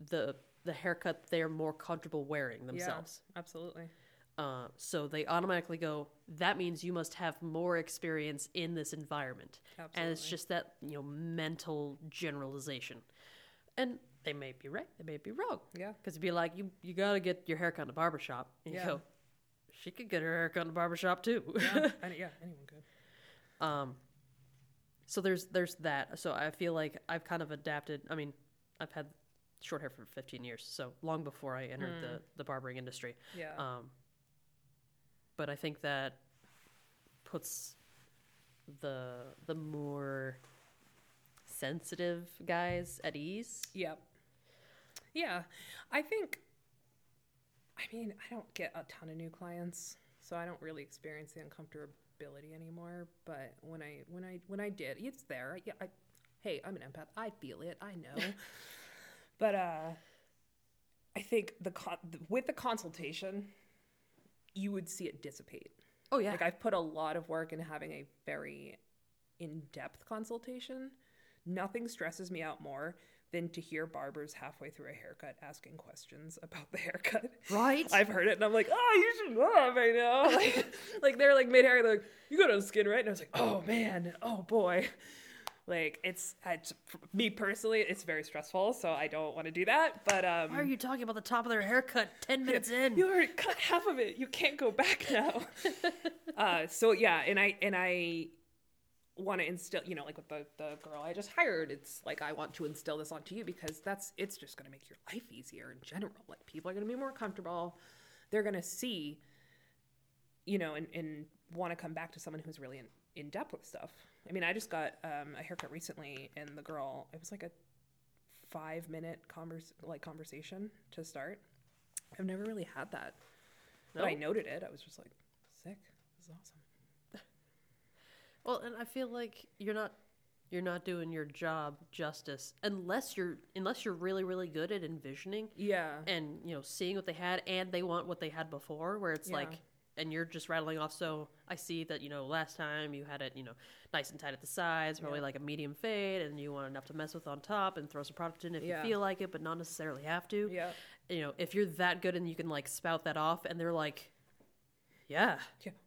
the haircut they're more comfortable wearing themselves. Yeah, absolutely. So they automatically go, that means you must have more experience in this environment. Absolutely. And it's just that, mental generalization. And they may be right, they may be wrong. Yeah. Because it'd be like, you got to get your haircut in a barbershop. And you go, she could get her haircut in a barbershop too. Yeah, anyone could. So there's that. So I feel like I've kind of adapted. I mean, I've had short hair for 15 years, so long before I entered the barbering industry. Yeah. But I think that puts the more sensitive guys at ease. Yep. Yeah. I think, I don't get a ton of new clients, so I don't really experience the uncomfortability anymore. But when I did, it's there. Yeah. Hey, I'm an empath. I feel it. I know. But I think with the consultation, you would see it dissipate. Oh, yeah. Like, I've put a lot of work in having a very in-depth consultation. Nothing stresses me out more than to hear barbers halfway through a haircut asking questions about the haircut. Right? I've heard it, and I'm like, oh, you should know that right now. Like they're, like, mid-hair, they're like, you got on skin, right? And I was like, oh, man, oh, boy. Like, me personally, it's very stressful, so I don't want to do that, but... Why are you talking about the top of their haircut 10 minutes in? You already cut half of it. You can't go back now. And I want to instill, like with the girl I just hired, it's like, I want to instill this onto you because it's just going to make your life easier in general. Like, people are going to be more comfortable. They're going to see, and want to come back to someone who's really in depth with stuff. I just got a haircut recently, and the girl, it was like a 5-minute conversation to start. I've never really had that. No. But I noted it. I was just like, sick. This is awesome. Well, and I feel like you're not doing your job justice unless you're really, really good at envisioning. Yeah. And, seeing what they had, and they want what they had before, where it's like, and you're just rattling off. So I see that, last time you had it, nice and tight at the sides, probably like a medium fade, and you want enough to mess with on top and throw some product in if you feel like it, but not necessarily have to. Yeah. If you're that good and you can like spout that off, and they're like, yeah.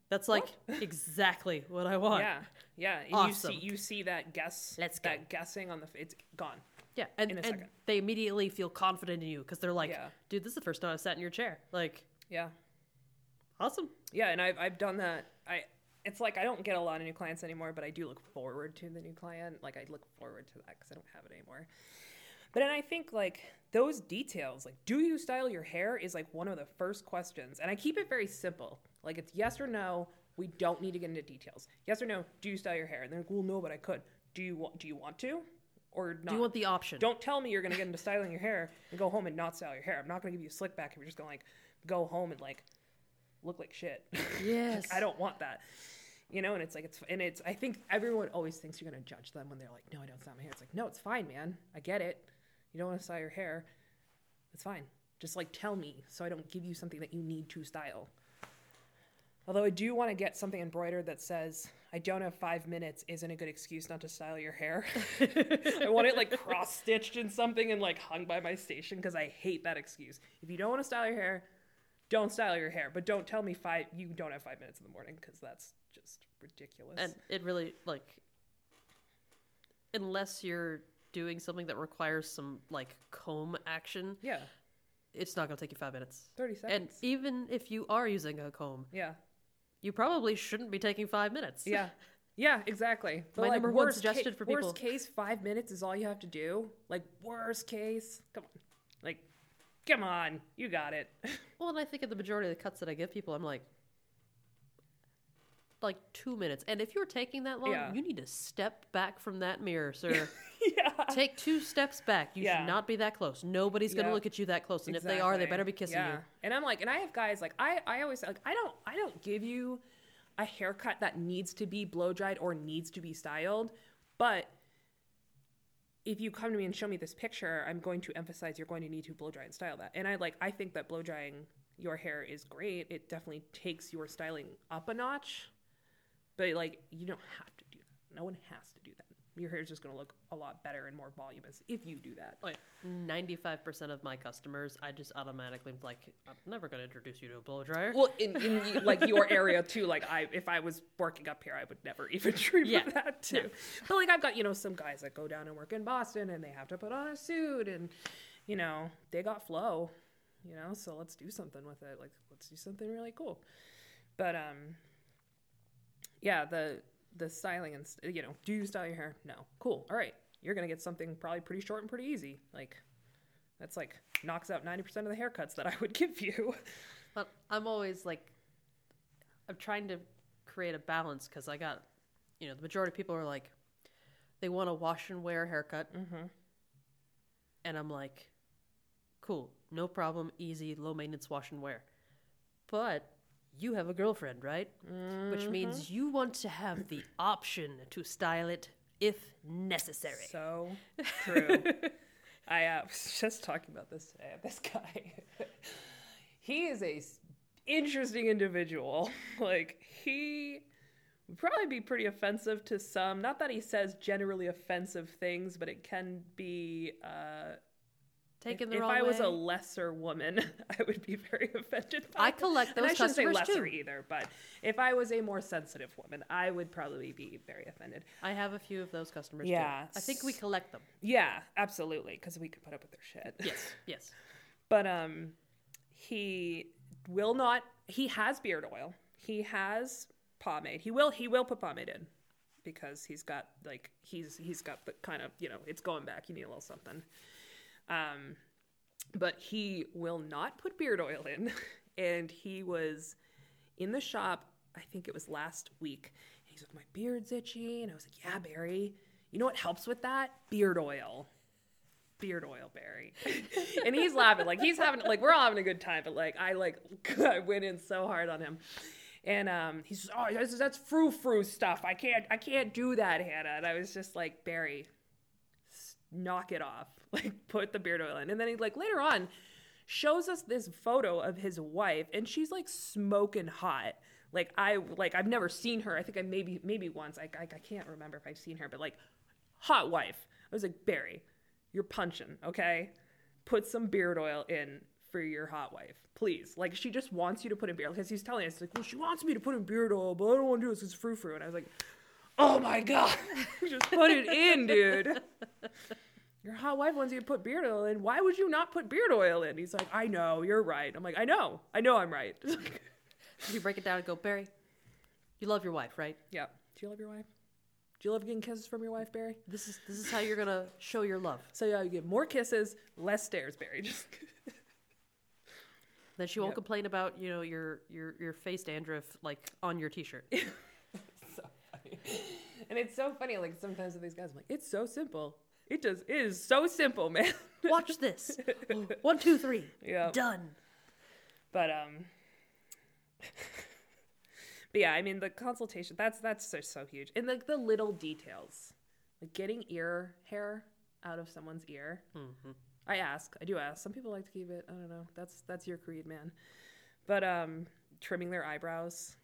That's like exactly what I want. Yeah. Yeah. And awesome. You see that guess, that guessing on it's gone. Yeah. And they immediately feel confident in you because they're like, dude, this is the first time I've sat in your chair. Like, yeah. Awesome. Yeah, and I've done that. It's like I don't get a lot of new clients anymore, but I do look forward to the new client. Like, I look forward to that because I don't have it anymore. But then I think, like, those details, like, do you style your hair is, like, one of the first questions. And I keep it very simple. Like, it's yes or no. We don't need to get into details. Yes or no, do you style your hair? And they're like, well, no, but I could. Do you want to or not? Do you want the option? Don't tell me you're going to get into styling your hair and go home and not style your hair. I'm not going to give you a slick back if you're just going to, like, go home and, like, look like shit. Yes. Like, I don't want that. And it's like, I think everyone always thinks you're going to judge them when they're like, no, I don't style my hair. It's like, no, it's fine, man. I get it. You don't want to style your hair. It's fine. Just like, tell me so I don't give you something that you need to style. Although I do want to get something embroidered that says, I don't have 5 minutes isn't a good excuse not to style your hair. I want it like cross-stitched in something and like hung by my station because I hate that excuse. If you don't want to style your hair, don't style your hair, but don't tell me you don't have 5 minutes in the morning because that's just ridiculous. And it really, like, unless you're doing something that requires some, like, comb action, it's not going to take you 5 minutes. 30 seconds. And even if you are using a comb, you probably shouldn't be taking 5 minutes. Yeah. Yeah, exactly. But my number one suggestion for people. Worst case, 5 minutes is all you have to do. Like, worst case. Come on. Like, come on. You got it. Well, and I think of the majority of the cuts that I give people, I'm like 2 minutes. And if you're taking that long, you need to step back from that mirror, sir. Take 2 steps back. You should not be that close. Nobody's going to look at you that close. And if they are, they better be kissing you. And I'm like, and I have guys like, I always like, I don't give you a haircut that needs to be blow dried or needs to be styled. But if you come to me and show me this picture, I'm going to emphasize you're going to need to blow dry and style that. And I think that blow drying your hair is great. It definitely takes your styling up a notch, but you don't have to do that. No one has to do that. Your hair is just going to look a lot better and more voluminous if you do that. Like 95% of my customers, I just automatically I'm never going to introduce you to a blow dryer. Well, in your area too. If I was working up here, I would never even dream of that too. No. But I've got some guys that go down and work in Boston and they have to put on a suit and they got flow. So let's do something with it. Let's do something really cool. But yeah, the styling and do you style your hair? No. Cool. All right. You're going to get something probably pretty short and pretty easy. That's knocks out 90% of the haircuts that I would give you. But I'm always I'm trying to create a balance because I got, the majority of people are they want a wash and wear haircut. Mm-hmm. And I'm cool. No problem. Easy, low maintenance wash and wear. But you have a girlfriend, right? Mm-hmm. Which means you want to have the option to style it if necessary. So true. I was just talking about this today. This guy, he is a interesting individual. He would probably be pretty offensive to some. Not that he says generally offensive things, but it can be... If I was a lesser woman, I would be very offended by it. I collect those customers too. And I shouldn't say lesser either, but if I was a more sensitive woman, I would probably be very offended. I have a few of those customers too. I think we collect them. Yeah, absolutely, because we could put up with their shit. Yes. But he will not. He has beard oil. He has pomade. He will put pomade in because he's got he's got the kind of it's going back. You need a little something. But he will not put beard oil in, and he was in the shop, I think it was last week, and he's like, my beard's itchy, and I was like, yeah, Barry, you know what helps with that? Beard oil, Barry. And he's laughing, we're all having a good time, but I went in so hard on him. And he's just, that's frou-frou stuff, I can't do that, Hannah, and I was just like, Barry, knock it off. Put the beard oil in. And then he later on shows us this photo of his wife, and she's smoking hot. I've never seen her. I think I maybe once. I can't remember if I've seen her, but hot wife. I was like, Barry, you're punching, okay? Put some beard oil in for your hot wife, please. She just wants you to put in beard oil. Because he's telling us, she wants me to put in beard oil, but I don't want to do this because it's frou-frou. And I was like, oh my God, just put it in, dude. Your hot wife wants you to put beard oil in. Why would you not put beard oil in? He's like, I know, you're right. I'm like, I know I'm right. You break it down and go, Barry, you love your wife, right? Yeah. Do you love your wife? Do you love getting kisses from your wife, Barry? This is how you're going to show your love. So yeah, you get more kisses, less stares, Barry. Then she won't complain about, your face dandruff, on your t-shirt. So funny. And it's so funny, sometimes with these guys, I'm like, it's so simple. It is so simple, man. Watch this. 1, 2, 3. Yeah. Done. But but yeah, I mean the consultation, that's so huge. And the little details. Getting ear hair out of someone's ear. Mm-hmm. I do ask. Some people like to keep it. I don't know. That's your creed, man. But trimming their eyebrows,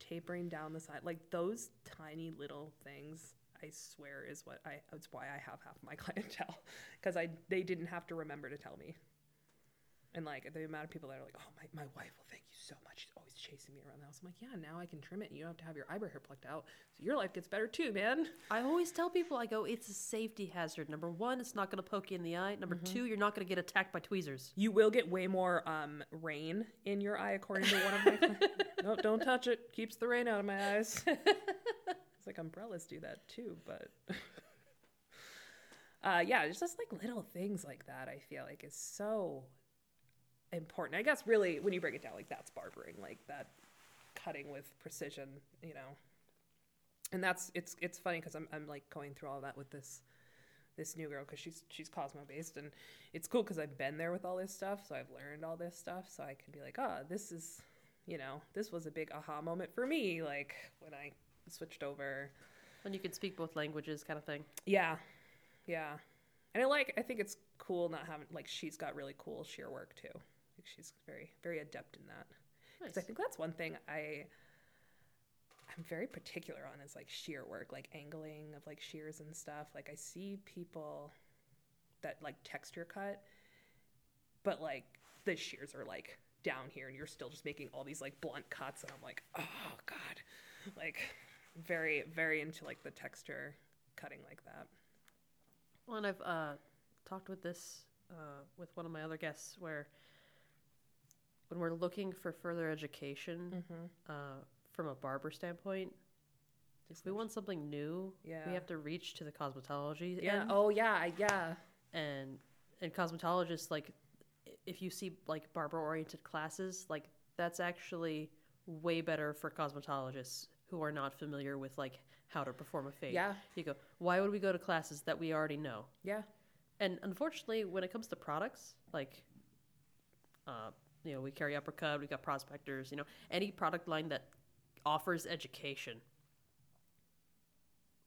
tapering down the side, those tiny little things. I swear is what it's why I have half my clientele, because they didn't have to remember to tell me. And the amount of people that are like, oh, my wife will thank you so much. She's always chasing me around the house. I'm like, yeah, now I can trim it. And you don't have to have your eyebrow hair plucked out. So your life gets better too, man. I always tell people, I go, it's a safety hazard. Number one, it's not going to poke you in the eye. Number two, you're not going to get attacked by tweezers. You will get way more rain in your eye, according to one of my clients. No, don't touch it. Keeps the rain out of my eyes. It's like umbrellas do that too, but yeah, it's just like little things like that. I feel like is so important. I guess really when you break it down, like that's barbering, like that cutting with precision, you know. And that's it's funny because I'm like going through all that with this new girl because she's Cosmo based, and it's cool because I've been there with all this stuff, so I've learned all this stuff, so I can be like, oh, this is, you know, this was a big aha moment for me, like when I switched over. When you could speak both languages, kind of thing. Yeah, and I think it's cool not having, like, she's got really cool shear work too. Like she's very, very adept in that. Nice. 'Cause I think that's one thing I'm very particular on is like shear work, like angling of like shears and stuff. Like I see people that like texture cut, but like the shears are like down here and you're still just making all these like blunt cuts. And I'm like, oh God, like very, very into like the texture cutting like that. Well, and I've talked with this with one of my other guests where when we're looking for further education, mm-hmm. From a barber standpoint, if we want something new, we have to reach to the cosmetology end. Oh, yeah. And cosmetologists, like, if you see, like, barber-oriented classes, like, that's actually way better for cosmetologists who are not familiar with, like, how to perform a fade. Yeah. You go, why would we go to classes that we already know? Yeah. And unfortunately, when it comes to products, like, you know, we carry uppercut, we got prospectors, you know, any product line that offers education.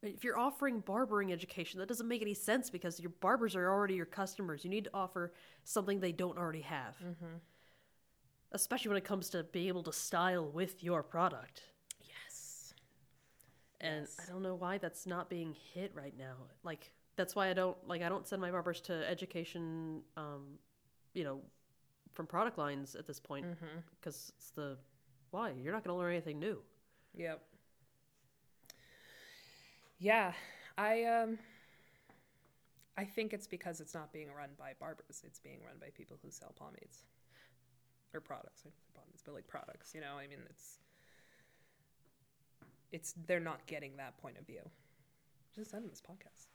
If you're offering barbering education, that doesn't make any sense because your barbers are already your customers. You need to offer something they don't already have. Mm-hmm. Especially when it comes to being able to style with your product. Yes. And I don't know why that's not being hit right now. Like, that's why I don't send my barbers to education, you know, from product lines at this point, because mm-hmm. it's the why you're not gonna learn anything new. Yep. Yeah, I think it's because it's not being run by barbers, it's being run by people who sell pomades or products. I don't say pomades, but like products, you know. I mean, it's they're not getting that point of view. Just end this podcast.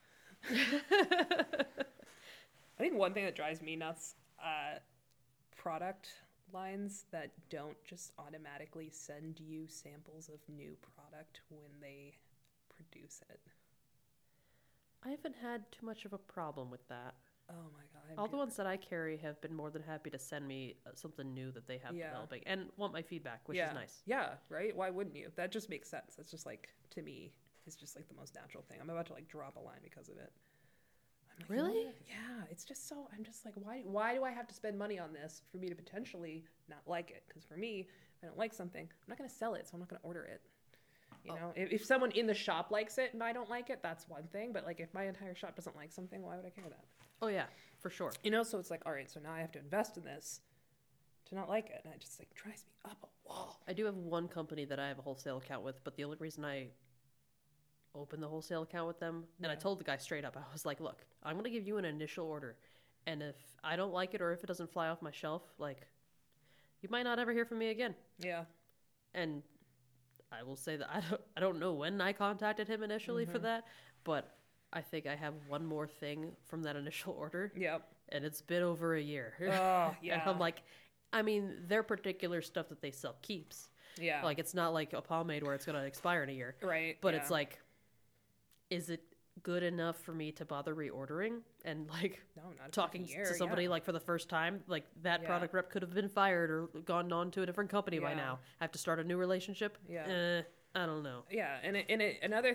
I think one thing that drives me nuts, product lines that don't just automatically send you samples of new product when they produce it. I haven't had too much of a problem with that. Oh my God. All the ones that I carry have been more than happy to send me something new that they have developing and want my feedback, which is nice. Yeah, right? Why wouldn't you? That just makes sense. That's just like, to me, it's just like the most natural thing. I'm about to like drop a line because of it. Like, really? Yeah, it's just so, I'm just like, why do I have to spend money on this for me to potentially not like it? Because for me, if I don't like something, I'm not going to sell it, so I'm not going to order it. You know, if someone in the shop likes it and I don't like it, that's one thing. But like if my entire shop doesn't like something, why would I care that? Oh yeah, for sure. You know, so it's like, all right, so now I have to invest in this to not like it. And it just like drives me up a wall. I do have one company that I have a wholesale account with, but the only reason I opened the wholesale account with them, and I told the guy straight up, I was like, look, I'm going to give you an initial order, and if I don't like it or if it doesn't fly off my shelf, like, you might not ever hear from me again. Yeah. And I will say that I don't know when I contacted him initially for that, but I think I have one more thing from that initial order. Yep. And it's been over a year. Oh, yeah. And I'm like, I mean, their particular stuff that they sell keeps. Yeah. Like, it's not like a pomade where it's going to expire in a year. Right. But it's like, is it good enough for me to bother reordering and like talking to somebody like for the first time? Like that product rep could have been fired or gone on to a different company by now. I have to start a new relationship. Yeah, I don't know. Yeah, and another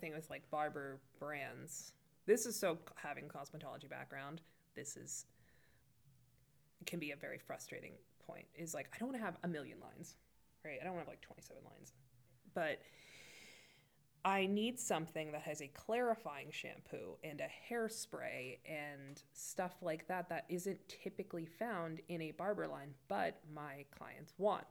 thing was like barber brands. This is so having cosmetology background. This is can be a very frustrating point. Is like I don't want to have a million lines, right? I don't want to have like 27 lines, but I need something that has a clarifying shampoo and a hairspray and stuff like that that isn't typically found in a barber line, but my clients want.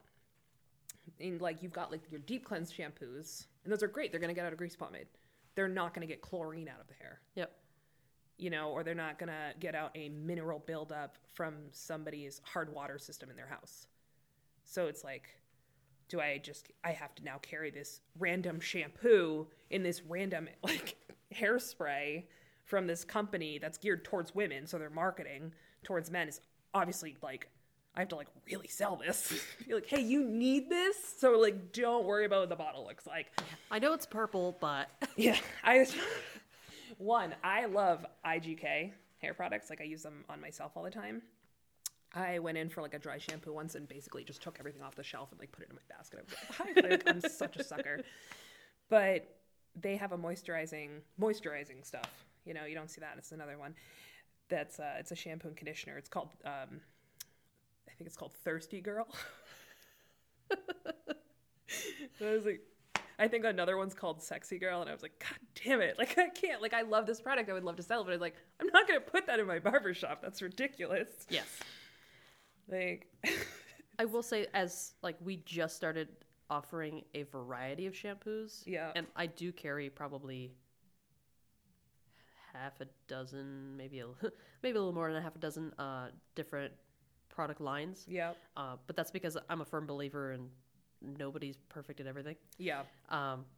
And like you've got like your deep cleanse shampoos, and those are great. They're going to get out of grease pomade. They're not going to get chlorine out of the hair. Yep. You know, or they're not going to get out a mineral buildup from somebody's hard water system in their house. So it's like, do I just, I have to now carry this random shampoo in this random, like, hairspray from this company that's geared towards women, so their marketing towards men is obviously, like, I have to, like, really sell this. Be like, hey, you need this? So, like, don't worry about what the bottle looks like. I know it's purple, but... yeah. I love IGK hair products. Like, I use them on myself all the time. I went in for, like, a dry shampoo once and basically just took everything off the shelf and, like, put it in my basket. I was like, I'm such a sucker. But they have a moisturizing stuff. You know, you don't see that. It's another one. That's, it's a shampoo and conditioner. It's called... I think it's called Thirsty Girl. And I was like, I think another one's called Sexy Girl. And I was like, God damn it. Like, I can't. Like, I love this product. I would love to sell it. But I'm like, I'm not going to put that in my barbershop. That's ridiculous. Yes. Like, I will say, as, like, we just started offering a variety of shampoos. Yeah. And I do carry probably half a dozen, maybe a little more than half a dozen different product lines. Yeah. But that's because I'm a firm believer in nobody's perfect at everything. Yeah.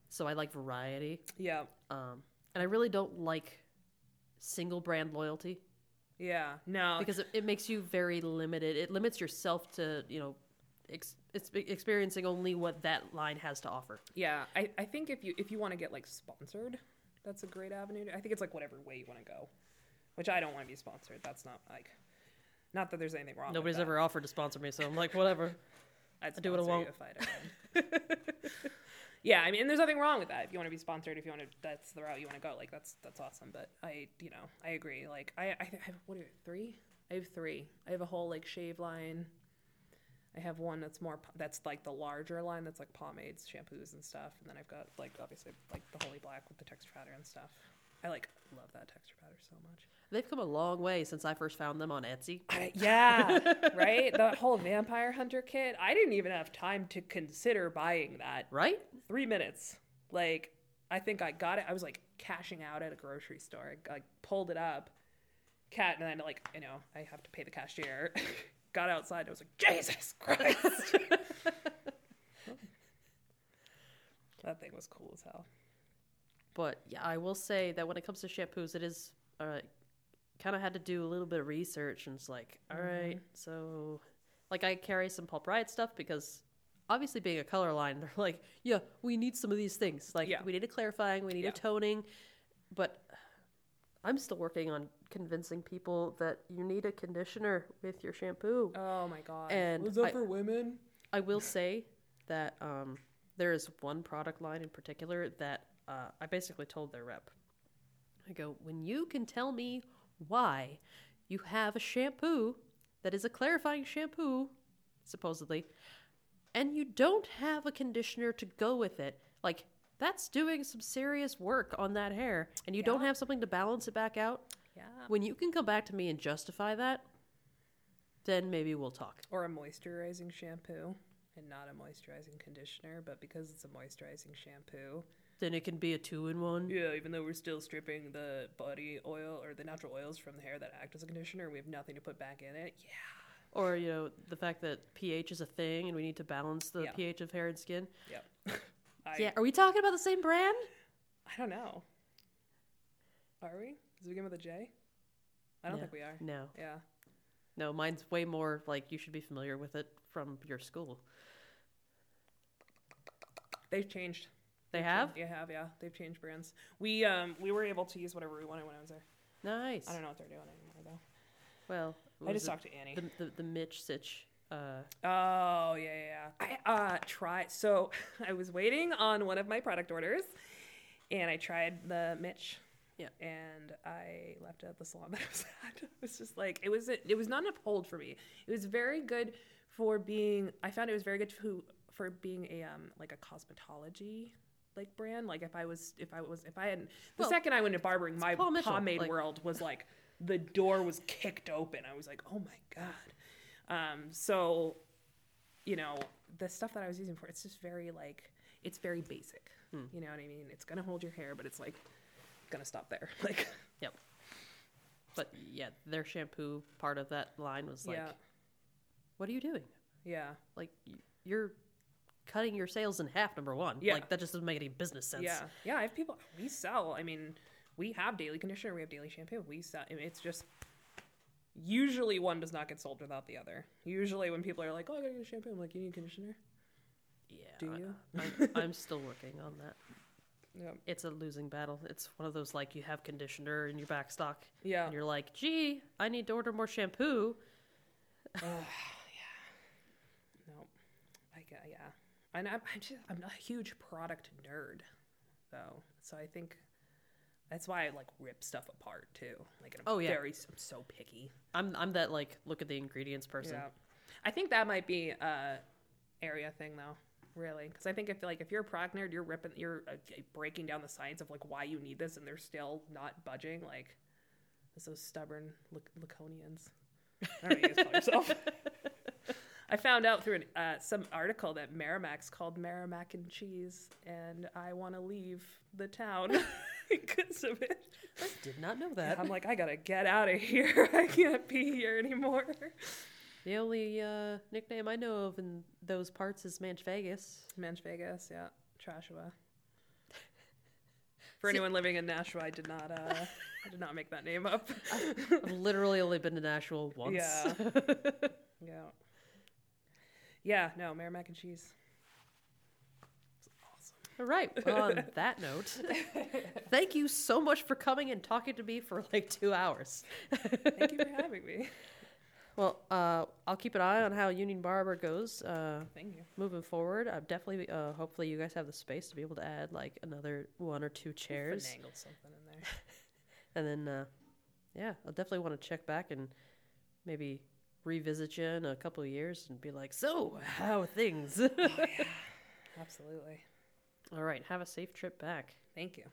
So I like variety. Yeah. And I really don't like single brand loyalty. Yeah. No. Because it makes you very limited. It limits yourself to, you know, experiencing only what that line has to offer. Yeah. I think if you want to get, like, sponsored, that's a great avenue. I think it's like whatever way you want to go, which I don't want to be sponsored. That's not like... not that there's anything wrong. Nobody's ever offered to sponsor me, so I'm like, whatever. I'd do what I want. Yeah, I mean, and there's nothing wrong with that. If you want to be sponsored, if you want to, that's the route you want to go. Like, that's awesome. But I agree. Like, I have three. I have a whole, like, shave line. I have one that's like the larger line that's like pomades, shampoos, and stuff. And then I've got, like, obviously, like, the Holy Black with the texture powder and stuff. I, like, love that texture powder so much. They've come a long way since I first found them on Etsy. Right? That whole Vampire Hunter kit. I didn't even have time to consider buying that. Right? 3 minutes. Like, I think I got it. I was, like, cashing out at a grocery store. I, like, pulled it up. Cat, and then, like, you know, I have to pay the cashier. Got outside, and I was like, Jesus Christ! That thing was cool as hell. But yeah, I will say that when it comes to shampoos, it is kind of had to do a little bit of research, and it's like, all right, so, like, I carry some Pulp Riot stuff because obviously being a color line, they're like, yeah, we need some of these things. Like, we need a clarifying, we need a toning, but I'm still working on convincing people that you need a conditioner with your shampoo. Oh my God. And was that for women? I will say that there is one product line in particular that I basically told their rep, I go, when you can tell me why you have a shampoo that is a clarifying shampoo, supposedly, and you don't have a conditioner to go with it, like, that's doing some serious work on that hair, and you don't have something to balance it back out. Yeah. When you can come back to me and justify that, then maybe we'll talk. Or a moisturizing shampoo and not a moisturizing conditioner, but because it's a moisturizing shampoo, then it can be a 2-in-1. Yeah, even though we're still stripping the body oil or the natural oils from the hair that act as a conditioner, we have nothing to put back in it. Yeah. Or, you know, the fact that pH is a thing and we need to balance the pH of hair and skin. Yeah. Are we talking about the same brand? I don't know. Are we? Does it begin with a J? I don't think we are. No. Yeah. No, mine's way more like you should be familiar with it from your school. They've changed. They have? Yeah. They've changed brands. We were able to use whatever we wanted when I was there. Nice. I don't know what they're doing anymore, though. Well, I just talked to Annie. The Mitch Sitch. Oh, yeah. So I was waiting on one of my product orders, and I tried the Mitch. Yeah. And I left out the salon that I was at. It was just like, it was not an uphold for me. It was very good for being, I found it was very good for being a, like a cosmetology like brand. Like if I hadn't second I went into barbering, my pomade world was like the door was kicked open. I was like, oh my God. So, you know, the stuff that I was using for, it's just very like, it's very basic. You know what I mean? It's going to hold your hair, but it's like going to stop there. Like, yep. But yeah, their shampoo part of that line was like, what are you doing? Yeah. Like you're cutting your sales in half, number one. Yeah. Like, that just doesn't make any business sense. Yeah. Yeah, I have people, we sell, I mean, we have daily conditioner, we have daily shampoo, we sell, I mean, it's just, usually one does not get sold without the other. Usually when people are like, oh, I gotta get a shampoo, I'm like, you need conditioner? Yeah. Do you? I'm still working on that. Yep. It's a losing battle. It's one of those, like, you have conditioner in your back stock. Yeah. And you're like, gee, I need to order more shampoo. Yeah. Nope. Yeah. And I'm not a huge product nerd, though. So I think that's why I, like, rip stuff apart, too. Like, I'm so picky. I'm that, like, look at the ingredients person. Yeah. I think that might be an area thing, though. Really, because I think if like if you're a product nerd, you're breaking down the science of like why you need this, and they're still not budging. Like, it's those stubborn Laconians. I don't know, you just call yourself. I found out through some article that Merrimack's called Merrimack and Cheese, and I want to leave the town because of it. I did not know that. And I'm like, I gotta get out of here. I can't be here anymore. The only nickname I know of in those parts is Manch Vegas. Manch Vegas, yeah. Trashua. For anyone living in Nashua, I did not make that name up. I've literally only been to Nashua once. Yeah. Yeah. Yeah, no, Merrimack and Cheese. It's awesome. All right. Well, on that note, thank you so much for coming and talking to me for like 2 hours. Thank you for having me. Well, I'll keep an eye on how Union Barber goes Thank you. Moving forward. I'm definitely, hopefully you guys have the space to be able to add like another 1 or 2 chairs. Finagle something in there. And then, I'll definitely want to check back and maybe revisit you in a couple of years and be like, so, how are things? Oh, yeah. Absolutely. All right. Have a safe trip back. Thank you.